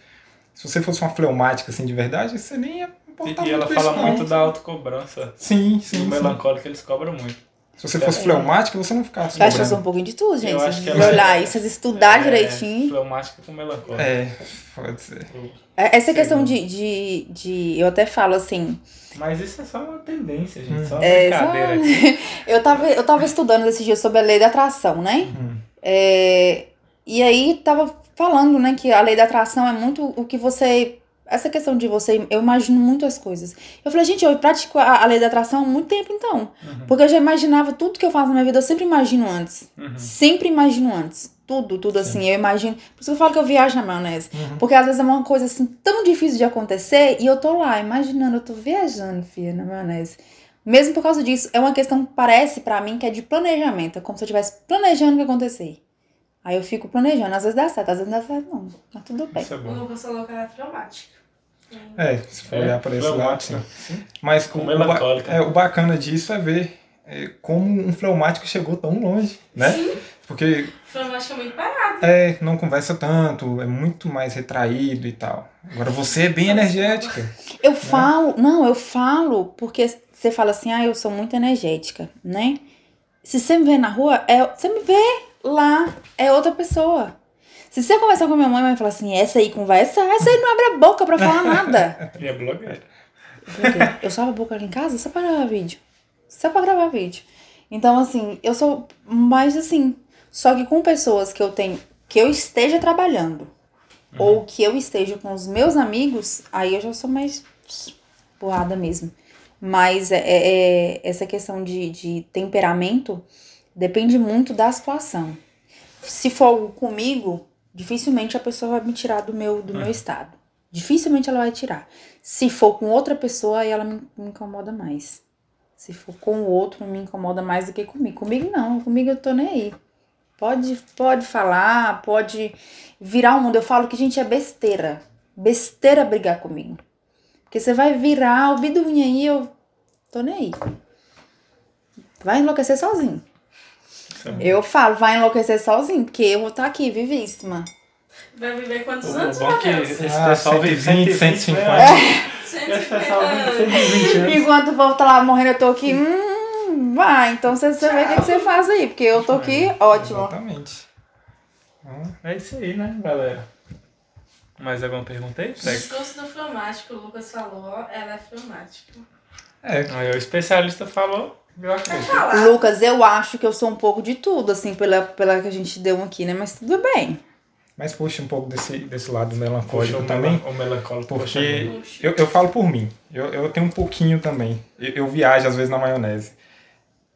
Se você fosse uma fleumática, assim, de verdade, você nem ia importar e, muito. E ela fala isso, muito não. da autocobrança. Sim, sim. O melancólico, eles cobram muito. Se você fosse é. fleumática, você não ficasse cobrando. Eu acho que é um pouquinho de tudo, gente. Eu acho que ela... olhar isso, estudar é, direitinho. Fleumática com melancólico. É, pode ser. Essa é questão de, de, de... Eu até falo, assim... Mas isso é só uma tendência, gente. Hum. Só uma é, brincadeira só... aqui. eu, tava, eu tava estudando esses dias sobre a lei da atração, né? Uhum. É, e aí tava falando, né, que a lei da atração é muito o que você... Essa questão de você... Eu imagino muito as coisas. Eu falei, gente, eu pratico a, a lei da atração há muito tempo, então. Uhum. Porque eu já imaginava tudo que eu faço na minha vida. Eu sempre imagino antes. Uhum. Sempre imagino antes. Tudo, tudo assim. Sim. Eu imagino... Por isso que eu falo que eu viajo na maionese. Uhum. Porque às vezes é uma coisa assim tão difícil de acontecer. E eu tô lá imaginando. Eu tô viajando, filha, na maionese. Mesmo por causa disso. É uma questão que parece pra mim que é de planejamento. É como se eu estivesse planejando o que acontecer. Aí eu fico planejando. Às vezes dá certo, às vezes não dá certo, não. Mas tudo bem. Isso é bom. O Lucas falou que era traumática. É, se for é, olhar para esse lado, sim. sim. Mas com o, ba- é, o bacana disso é ver é, como um fleumático chegou tão longe, né? Sim. Porque... O fleumático é muito parado. É, não conversa tanto, é muito mais retraído e tal. Agora você é bem energética. Eu né? falo... Não, eu falo porque você fala assim, ah, eu sou muito energética, né? Se você me vê na rua, é, você me vê lá, é outra pessoa. Se você conversar com a minha mãe, a mãe fala assim, essa aí conversa, essa aí não abre a boca pra falar nada. E é blogueira. Eu só abro a boca ali em casa só pra gravar vídeo. Só pra gravar vídeo. Então, assim, eu sou mais assim. Só que com pessoas que eu tenho, que eu esteja trabalhando, uhum. ou que eu esteja com os meus amigos, aí eu já sou mais porrada mesmo. Mas é, é, essa questão de, de temperamento depende muito da situação. Se for comigo... Dificilmente a pessoa vai me tirar do meu, do hum. meu estado. Dificilmente ela vai tirar. Se for com outra pessoa, aí ela me, me incomoda mais. Se for com o outro, me incomoda mais do que comigo. Comigo não, comigo eu tô nem aí. Pode, pode falar, pode virar o mundo. Eu falo que, gente, é besteira. besteira brigar comigo. Porque você vai virar o biduinha aí, eu tô nem aí. Vai enlouquecer sozinho. Sim. Eu falo, vai enlouquecer sozinho, porque eu vou estar aqui, vivíssima. Vai viver quantos anos, Matheus? Esse pessoal vive cento e vinte, cento e cinquenta. É. Enquanto o povo tá lá morrendo, eu tô aqui, hum, vai. Então você, você vê o que, que você faz aí, porque eu tô aqui, ótimo. Exatamente. É isso aí, né, galera? Mais alguma pergunta aí? O discurso do filmático, o Lucas falou, ela é filmático. É, o especialista falou. Eu Lucas, eu acho que eu sou um pouco de tudo, assim, pela, pela que a gente deu aqui, né? Mas tudo bem. Mas puxa um pouco desse, desse lado melancólico puxa também. O melancólico. Porque puxa. Eu, eu falo por mim. Eu, eu tenho um pouquinho também. Eu, eu viajo, às vezes, na maionese.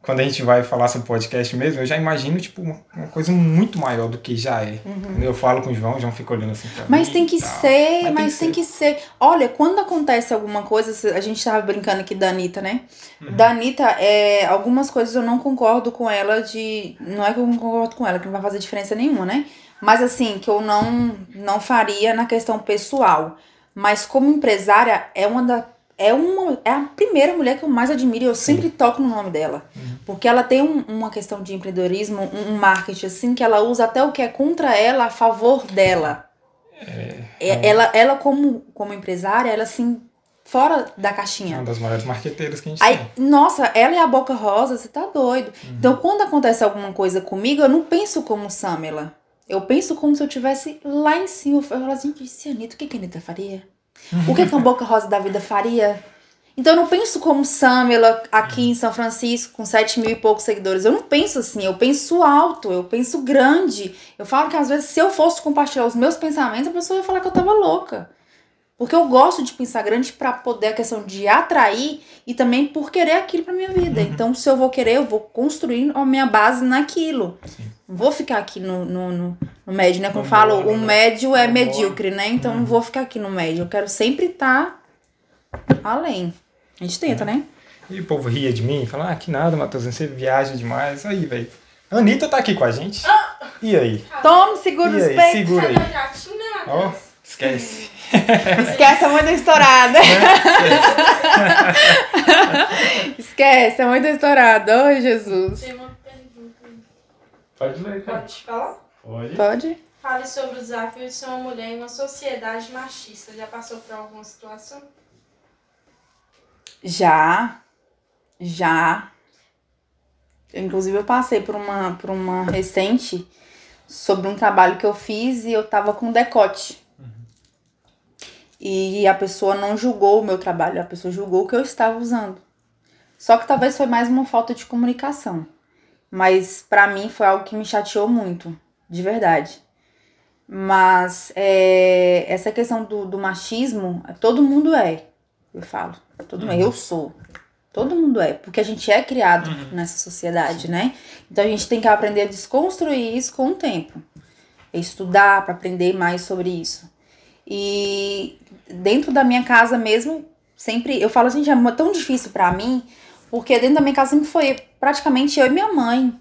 Quando a gente vai falar sobre podcast mesmo, eu já imagino, tipo, uma coisa muito maior do que já é. Uhum. Eu falo com o João, o João fica olhando assim pra mim. Mas tem que ser, mas, mas tem, tem que, ser. que ser. Olha, quando acontece alguma coisa, a gente tava brincando aqui da Anitta, né? Uhum. Da Anitta, é, algumas coisas eu não concordo com ela de... Não é que eu não concordo com ela, que não vai fazer diferença nenhuma, né? Mas assim, que eu não, não faria na questão pessoal. Mas como empresária, é uma da... É, uma, é a primeira mulher que eu mais admiro e eu sempre toco no nome dela. Uhum. Porque ela tem um, uma questão de empreendedorismo, um, um marketing, assim, que ela usa até o que é contra ela a favor dela. É, é, ela, ela como, como empresária, ela, assim, fora da caixinha. É uma das maiores marqueteiras que a gente Aí, tem. Nossa, ela é a Boca Rosa, você tá doido. Uhum. Então, quando acontece alguma coisa comigo, eu não penso como Sâmela. Eu penso como se eu estivesse lá em cima. Eu falo assim, disse Anitta, o que que a Anitta faria? O que, que a Boca Rosa da vida faria? Então eu não penso como Sâmela aqui em São Francisco, com sete mil e poucos seguidores. Eu não penso assim, eu penso alto, eu penso grande. Eu falo que às vezes se eu fosse compartilhar os meus pensamentos, a pessoa ia falar que eu tava louca. Porque eu gosto de pensar grande pra poder a questão de atrair e também por querer aquilo pra minha vida. Uhum. Então se eu vou querer, eu vou construir a minha base naquilo. Sim. Não vou ficar aqui no, no, no, no médio, né? Como eu falo, o médio é medíocre, né? Então não vou ficar aqui no médio. Eu quero sempre estar além. A gente tenta, né? E o povo ria de mim, fala, ah, que nada, Matheus, você viaja demais. Aí, velho. Anitta tá aqui com a gente. E aí? Toma, segura os peitos. Segura aí. Ó, oh, esquece. Esquece, é muito estourada. Esquece, é muito estourada. Ô, oh, Jesus. Pode ler, cara. Pode falar? Pode. Pode. Fale sobre o desafio de ser uma mulher em uma sociedade machista. Já passou por alguma situação? Já. Já. Eu, inclusive, eu passei por uma, por uma recente sobre um trabalho que eu fiz e eu tava com decote. Uhum. E a pessoa não julgou o meu trabalho, a pessoa julgou o que eu estava usando. Só que talvez foi mais uma falta de comunicação. Mas pra mim foi algo que me chateou muito, de verdade. Mas é, essa questão do, do machismo, todo mundo é, eu falo. Todo mundo, uhum. Eu sou. Todo mundo é, porque a gente é criado uhum. nessa sociedade, né? Então a gente tem que aprender a desconstruir isso com o tempo. Estudar pra aprender mais sobre isso. E dentro da minha casa mesmo, sempre... Eu falo, gente, é tão difícil pra mim... Porque dentro da minha casa sempre foi praticamente eu e minha mãe.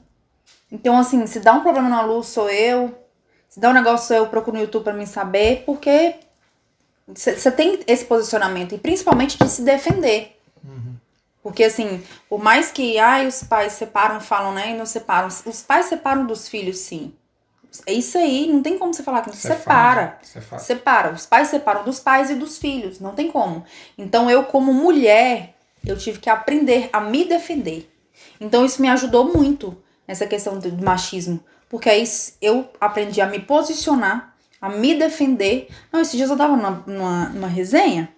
Então, assim, se dá um problema na luz, sou eu. Se dá um negócio, eu procuro no YouTube pra mim saber. Porque você tem esse posicionamento. E principalmente de se defender. Uhum. Porque, assim, por mais que ai, os pais separam, falam, né? E não separam. Os pais separam dos filhos, sim. É isso aí. Não tem como você falar que não. Cê separa. Fala. Separa. Os pais separam dos pais e dos filhos. Não tem como. Então, eu como mulher... Eu tive que aprender a me defender. Então, isso me ajudou muito nessa questão do machismo. Porque aí eu aprendi a me posicionar, a me defender. Não, esses dias eu tava numa, numa, numa resenha.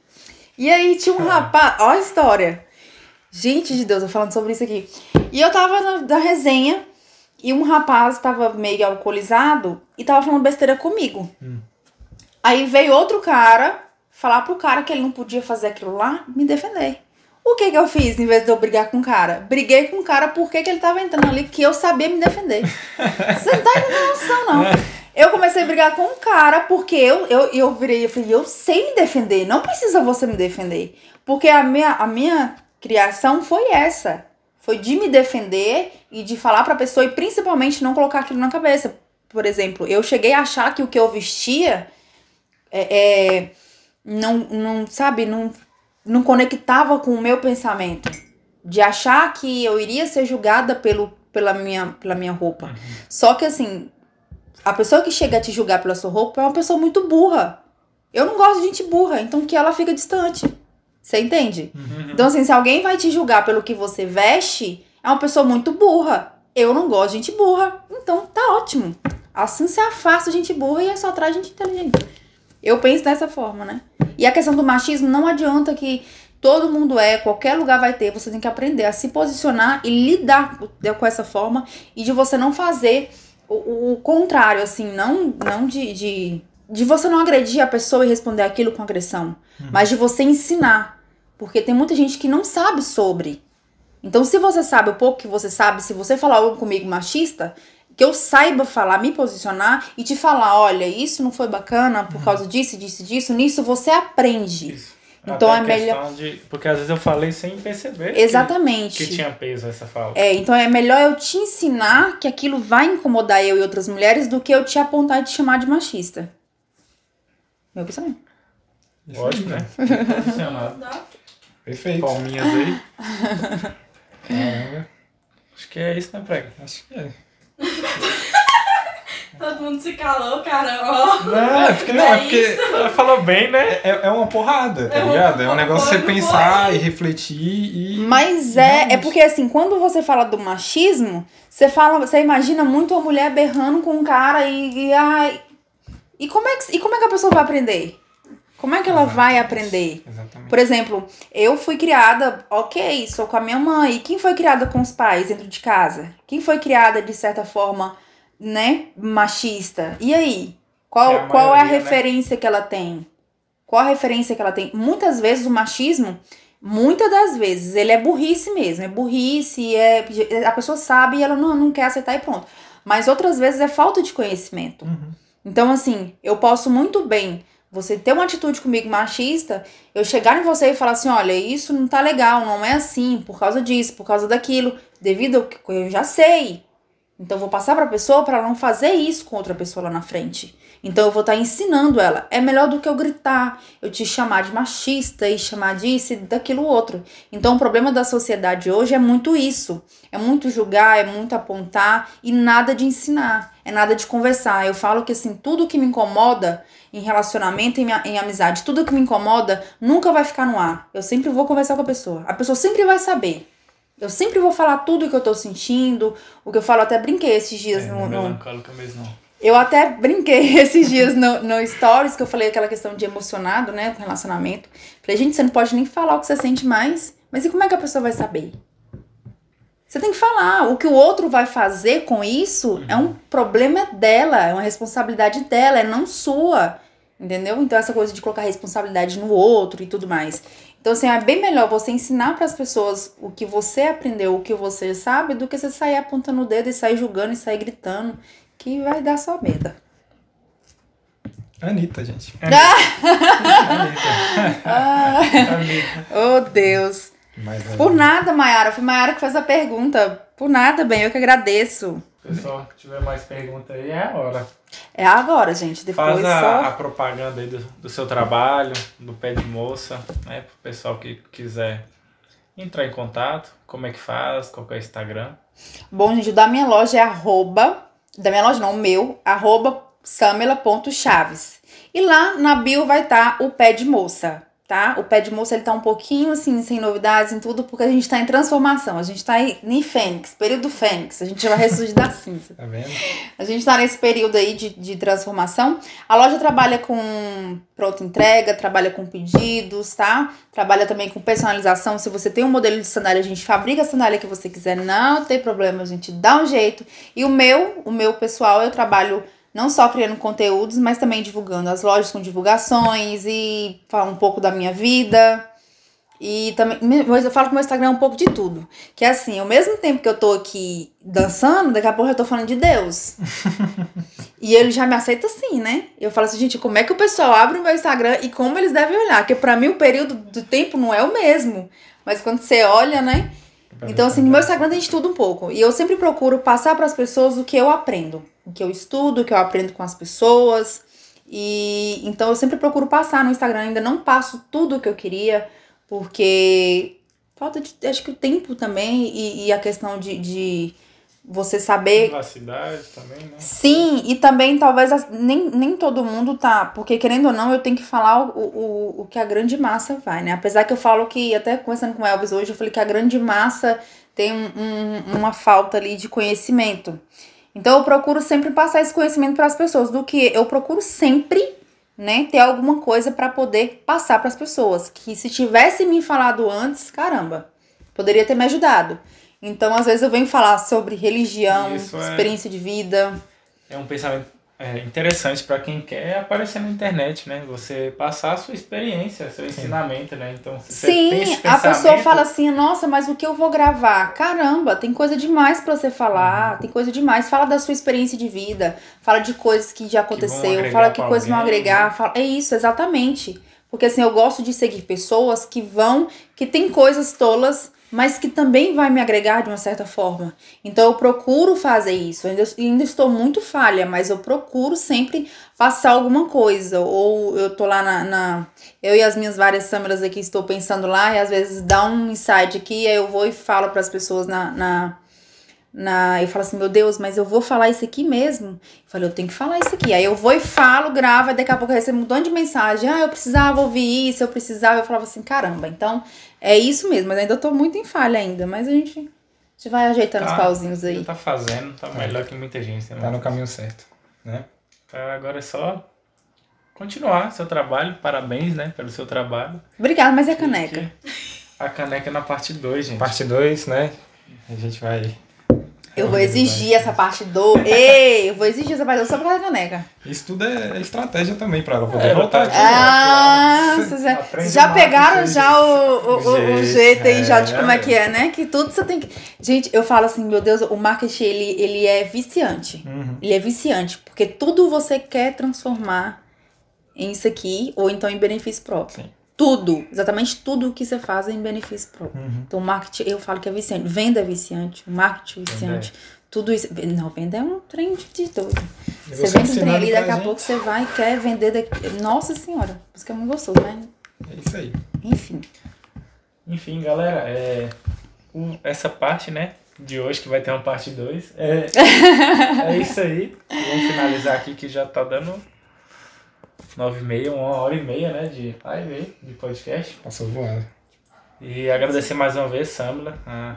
E aí tinha um rapaz... Ó a história. Gente de Deus, eu falando sobre isso aqui. E eu tava na, na resenha. E um rapaz tava meio alcoolizado. E tava falando besteira comigo. Hum. Aí veio outro cara falar pro cara que ele não podia fazer aquilo lá. Me defender. O que que eu fiz em vez de eu brigar com o cara? Briguei com o cara porque que ele tava entrando ali que eu sabia me defender. Você não tá entendendo a noção, não. Eu comecei a brigar com o cara porque eu, eu, eu virei e falei, eu sei me defender, não precisa você me defender. Porque a minha, a minha criação foi essa. Foi de me defender e de falar pra pessoa e principalmente não colocar aquilo na cabeça. Por exemplo, eu cheguei a achar que o que eu vestia é... é não, não sabe, não, não conectava com o meu pensamento. De achar que eu iria ser julgada pelo, pela, minha, pela minha roupa. Uhum. Só que assim, a pessoa que chega a te julgar pela sua roupa é uma pessoa muito burra. Eu não gosto de gente burra, então que ela fica distante. Você entende? Uhum. Então assim, se alguém vai te julgar pelo que você veste, é uma pessoa muito burra. Eu não gosto de gente burra, então tá ótimo. Assim você afasta gente burra e só traz gente inteligente. Eu penso dessa forma, né? E a questão do machismo, não adianta que... Todo mundo é, qualquer lugar vai ter. Você tem que aprender a se posicionar e lidar com essa forma. E de você não fazer o, o contrário, assim. Não, não de, de... De você não agredir a pessoa e responder aquilo com agressão. Uhum. Mas de você ensinar. Porque tem muita gente que não sabe sobre. Então, se você sabe o pouco que você sabe, se você falar algo comigo machista... Que eu saiba falar, me posicionar e te falar... Olha, isso não foi bacana por uhum. causa disso, disso, disso. Nisso você aprende. Isso. Então é melhor. De, porque às vezes eu falei sem perceber. Exatamente. Que, que tinha peso essa fala. É, então é melhor eu te ensinar que aquilo vai incomodar eu e outras mulheres do que eu te apontar e te chamar de machista. Meu pensamento. Ótimo, né? Perfeito. Palminhas aí. é. Acho que é isso, né, Prega? Acho que é. Todo mundo se calou, cara. Não, é porque, não, é porque ela falou bem, né? É, é uma porrada, tá é ligado? É um negócio você pensar porra. E refletir e... Mas é, não, é porque assim, quando você fala do machismo, você fala, você imagina muito a mulher berrando com um cara e... E, ai, e, como é que, e como é que a pessoa vai aprender? Como é que ela vai aprender? Exatamente. Por exemplo, eu fui criada, ok, sou com a minha mãe. E quem foi criada com os pais dentro de casa? Quem foi criada, de certa forma... né, machista. E aí? Qual é a, maioria, qual é a referência, né? que ela tem? Qual a referência que ela tem? Muitas vezes o machismo, muitas das vezes, ele é burrice mesmo. É burrice, é, a pessoa sabe e ela não, não quer aceitar e pronto. Mas outras vezes é falta de conhecimento. Uhum. Então, assim, eu posso muito bem, você ter uma atitude comigo machista, eu chegar em você e falar assim, olha, isso não tá legal, não é assim, por causa disso, por causa daquilo, devido ao que eu já sei. Então, eu vou passar para a pessoa para ela não fazer isso com outra pessoa lá na frente. Então, eu vou estar ensinando ela. É melhor do que eu gritar, eu te chamar de machista e chamar disso e daquilo outro. Então, o problema da sociedade hoje é muito isso. É muito julgar, é muito apontar e nada de ensinar. É nada de conversar. Eu falo que, assim, tudo que me incomoda em relacionamento, em, em amizade, tudo que me incomoda nunca vai ficar no ar. Eu sempre vou conversar com a pessoa. A pessoa sempre vai saber. Eu sempre vou falar tudo o que eu tô sentindo, o que eu falo, até brinquei esses dias é, no... Não, melancólica mesmo não. Eu até brinquei esses dias no, no Stories, que eu falei aquela questão de emocionado, né, com relacionamento. Falei, gente, você não pode nem falar o que você sente mais, mas e como é que a pessoa vai saber? Você tem que falar. O que o outro vai fazer com isso uhum. é um problema dela, é uma responsabilidade dela, é não sua, entendeu? Então essa coisa de colocar responsabilidade no outro e tudo mais... Então, assim, é bem melhor você ensinar para as pessoas o que você aprendeu, o que você sabe, do que você sair apontando o dedo e sair julgando e sair gritando, que vai dar só merda. Anitta, gente. Anitta. Ah! Anitta. Anitta. Oh, Deus. Mais Por nada, Mayara. Foi Mayara que fez a pergunta. Por nada, bem. Eu que agradeço. Pessoal, que tiver mais pergunta aí, é a hora. É agora, gente. Depois Faz a, só... a propaganda aí do, do seu trabalho, do Pé de Moça, né? Pro pessoal que quiser entrar em contato, como é que faz, qual que é o Instagram. Bom, gente, o da minha loja é arroba, da minha loja não, o meu, arroba Samuel ponto Chaves. E lá na bio vai estar tá o Pé de Moça, tá? O Pé de Moça, ele tá um pouquinho, assim, sem novidades em tudo, porque a gente tá em transformação. A gente tá em Fênix, período Fênix. A gente vai ressurgir da cinza. Tá vendo? A gente tá nesse período aí de, de transformação. A loja trabalha com pronta entrega, trabalha com pedidos, tá? Trabalha também com personalização. Se você tem um modelo de sandália, a gente fabrica a sandália que você quiser. Não tem problema, a gente dá um jeito. E o meu, o meu pessoal, eu trabalho... Não só criando conteúdos, mas também divulgando as lojas com divulgações e falo um pouco da minha vida. E também, mas eu falo com o meu Instagram um pouco de tudo. Que é assim, ao mesmo tempo que eu tô aqui dançando, daqui a pouco eu tô falando de Deus. E ele já me aceita assim, né? Eu falo assim, gente, como é que o pessoal abre o meu Instagram e como eles devem olhar? Porque pra mim o período do tempo não é o mesmo. Mas quando você olha, né? Então, assim, no meu Instagram tem de tudo um pouco. E eu sempre procuro passar para as pessoas o que eu aprendo. O que eu estudo, o que eu aprendo com as pessoas. E então eu sempre procuro passar no Instagram, ainda não passo tudo o que eu queria, porque falta de, acho que o tempo também e, e a questão de, de você saber... Privacidade também, né? Sim, e também talvez nem, nem todo mundo tá, porque querendo ou não eu tenho que falar o, o, o que a grande massa vai, né? Apesar que eu falo que, até conversando com o Elvis hoje, eu falei que a grande massa tem um, um, uma falta ali de conhecimento. Então eu procuro sempre passar esse conhecimento para as pessoas, do que eu procuro sempre, né, ter alguma coisa para poder passar para as pessoas, que se tivesse me falado antes, caramba, poderia ter me ajudado. Então às vezes eu venho falar sobre religião, isso experiência é, de vida. É um pensamento é, interessante para quem quer aparecer na internet, né? Você passar a sua experiência, seu ensinamento, né? Então se sim, você tem esse pensamento... a pessoa fala assim, nossa, mas o que eu vou gravar? Caramba, tem coisa demais para você falar, uhum. tem coisa demais. Fala da sua experiência de vida, fala de coisas que já aconteceu, que fala que coisas vão agregar, fala... é isso, exatamente. Porque assim, eu gosto de seguir pessoas que vão, que tem coisas tolas, mas que também vai me agregar de uma certa forma. Então eu procuro fazer isso. Eu ainda, ainda estou muito falha, mas eu procuro sempre passar alguma coisa. Ou eu tô lá na... na eu e as minhas várias Sâmelas aqui estou pensando lá, e às vezes dá um insight aqui, aí eu vou e falo para as pessoas na, na, na... eu falo assim, meu Deus, mas eu vou falar isso aqui mesmo? Eu falo, eu tenho que falar isso aqui. Aí eu vou e falo, gravo, e daqui a pouco eu recebo um montão de mensagem. Ah, eu precisava ouvir isso, eu precisava. Eu falava assim, caramba, então... é isso mesmo, mas ainda tô muito em falha ainda, mas a gente, a gente vai ajeitando tá, os pauzinhos aí. Tá fazendo, tá melhor que muita gente. Né? Tá no caminho certo, né? Agora é só continuar seu trabalho, parabéns, né, pelo seu trabalho. Obrigada, mas e a caneca? A caneca é na parte dois, gente. Parte dois, né? A gente vai... Eu vou exigir essa parte do... Ei, eu vou exigir essa parte do só por causa da caneca. Isso tudo é estratégia também pra ela poder é, voltar aqui. Ah, né? Claro. Já, já pegaram já o, o, o, o jeito aí, é, já de como é que é, né? Que tudo você tem que... Gente, eu falo assim, meu Deus, o marketing, ele, ele é viciante. Uhum. Ele é viciante, porque tudo você quer transformar em isso aqui, ou então em benefício próprio. Sim. Tudo, exatamente tudo o que você faz é em benefício próprio. Uhum. Então, marketing, eu falo que é viciante. Venda é viciante, marketing é viciante, vender. Tudo isso... Não, venda é um trem de doido. Você vende um trem ali, daqui a, a pouco você vai e quer vender... Daqui... Nossa Senhora, isso que é muito gostoso, né? É isso aí. Enfim. Enfim, galera, é... o... essa parte, né, de hoje, que vai ter uma parte dois, é... é isso aí. Vamos finalizar aqui, que já tá dando... nove e meia, uma hora e meia, né, de live, de podcast. Passou voando. E agradecer mais uma vez, Sâmela, a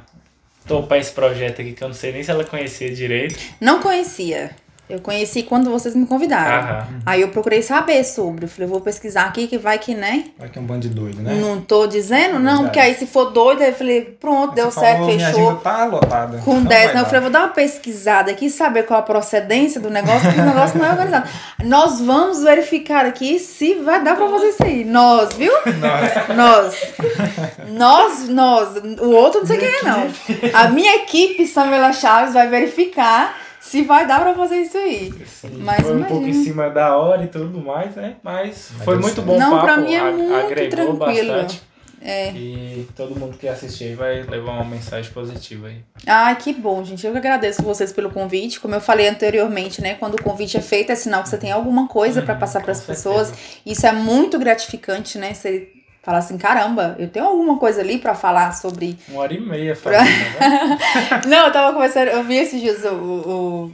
topar esse projeto aqui, que eu não sei nem se ela conhecia direito. Não conhecia. Eu conheci quando vocês me convidaram. Aham. Aí eu procurei saber sobre. Eu falei, eu vou pesquisar aqui, que vai que, né? Vai que é um bando de doido, né? Não tô dizendo, não, porque aí se for doido, aí eu falei, pronto, aí deu certo, falou, fechou. Minha agenda tá lotada. Com dez, né? Eu falei, eu vou dar uma pesquisada aqui, saber qual a procedência do negócio, porque o negócio não é organizado. Nós vamos verificar aqui se vai dar pra vocês sair. Nós, viu? Nós. Nós. Nós, nós. O outro não sei quem é, não. A minha equipe, Samuel Chaves, vai verificar se vai dar pra fazer isso aí. Mas foi um imagino. pouco em cima da hora e tudo mais, né? Mas foi muito bom o papo. Não, pra mim é muito agregou tranquilo. Bastante. É. E todo mundo que assistir vai levar uma mensagem positiva aí. Ah, que bom, gente. Eu que agradeço vocês pelo convite. Como eu falei anteriormente, né? Quando o convite é feito, é sinal que você tem alguma coisa uhum, pra passar pras pessoas. Isso é muito gratificante, né? Você falar assim, caramba, eu tenho alguma coisa ali pra falar sobre... Uma hora e meia falando, né? Não, eu tava conversando, eu vi esses dias, o, o,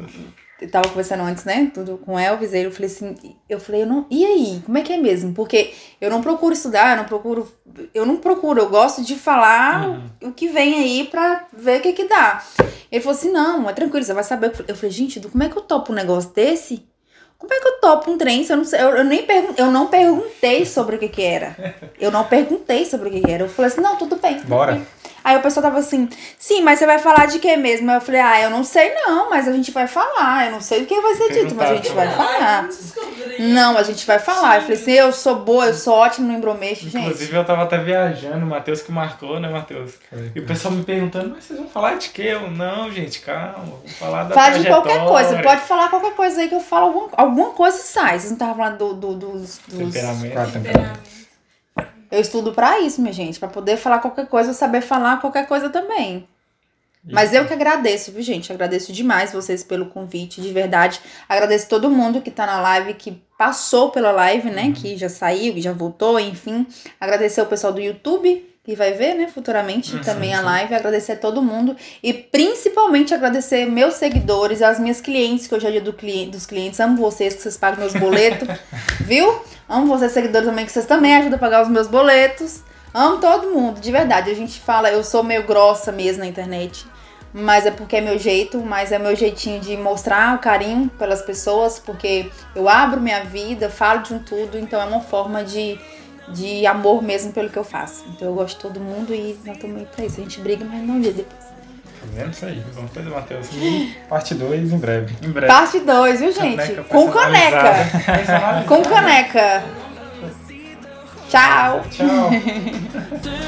eu tava conversando antes, né, tudo com o Elvis, aí eu falei assim, eu falei, eu não, e aí, como é que é mesmo? Porque eu não procuro estudar, eu não procuro, eu não procuro, eu gosto de falar uhum. o que vem aí pra ver o que que dá. Ele falou assim, não, é tranquilo, você vai saber. Eu falei, gente, como é que eu topo um negócio desse? Como é que eu topo um trem se eu não sei? Eu, eu, nem pergun- eu não perguntei sobre o que que era. Eu não perguntei sobre o que que era. Eu falei assim, não, tudo bem. Tudo Bora. Bem. Aí o pessoal tava assim, sim, mas você vai falar de quê mesmo? Eu falei, ah, eu não sei não, mas a gente vai falar. Eu não sei o que vai ser dito, mas a gente vai falar. Não, a gente vai falar. Eu falei assim, eu sou boa, eu sou ótima no embromeixo, gente. Inclusive, eu tava até viajando, o Matheus que marcou, né, Matheus? E o pessoal me perguntando, mas vocês vão falar de quê? Eu, não, gente, calma, vou falar da trajetória. Fala de qualquer coisa, pode falar qualquer coisa aí que eu falo, algum, alguma coisa sai. Vocês não estavam falando do, do, dos... dos... Temperamento. Temperamento. Eu estudo pra isso, minha gente, pra poder falar qualquer coisa, eu saber falar qualquer coisa também. Isso. Mas eu que agradeço, viu, gente? Agradeço demais vocês pelo convite, de verdade. Agradeço todo mundo que tá na live, que passou pela live, né, uhum. que já saiu, que já voltou, enfim, agradecer o pessoal do YouTube, que vai ver, né, futuramente uhum, também sim, a live, agradecer a todo mundo e principalmente agradecer meus seguidores, as minhas clientes, que hoje é dia do cliente, dos clientes, amo vocês, que vocês pagam meus boletos, viu? Amo vocês, seguidores também, que vocês também ajudam a pagar os meus boletos, amo todo mundo, de verdade, a gente fala, eu sou meio grossa mesmo na internet, mas é porque é meu jeito, mas é meu jeitinho de mostrar o carinho pelas pessoas, porque eu abro minha vida, falo de um tudo, então é uma forma de, de amor mesmo pelo que eu faço. Então eu gosto de todo mundo e não tô muito pra isso. A gente briga, mas não um dia depois. Vendo isso aí, vamos fazer, Matheus. Parte dois em breve. Em breve. Parte dois, viu, gente? Coneca, com coneca. Com coneca. Tchau. Tchau.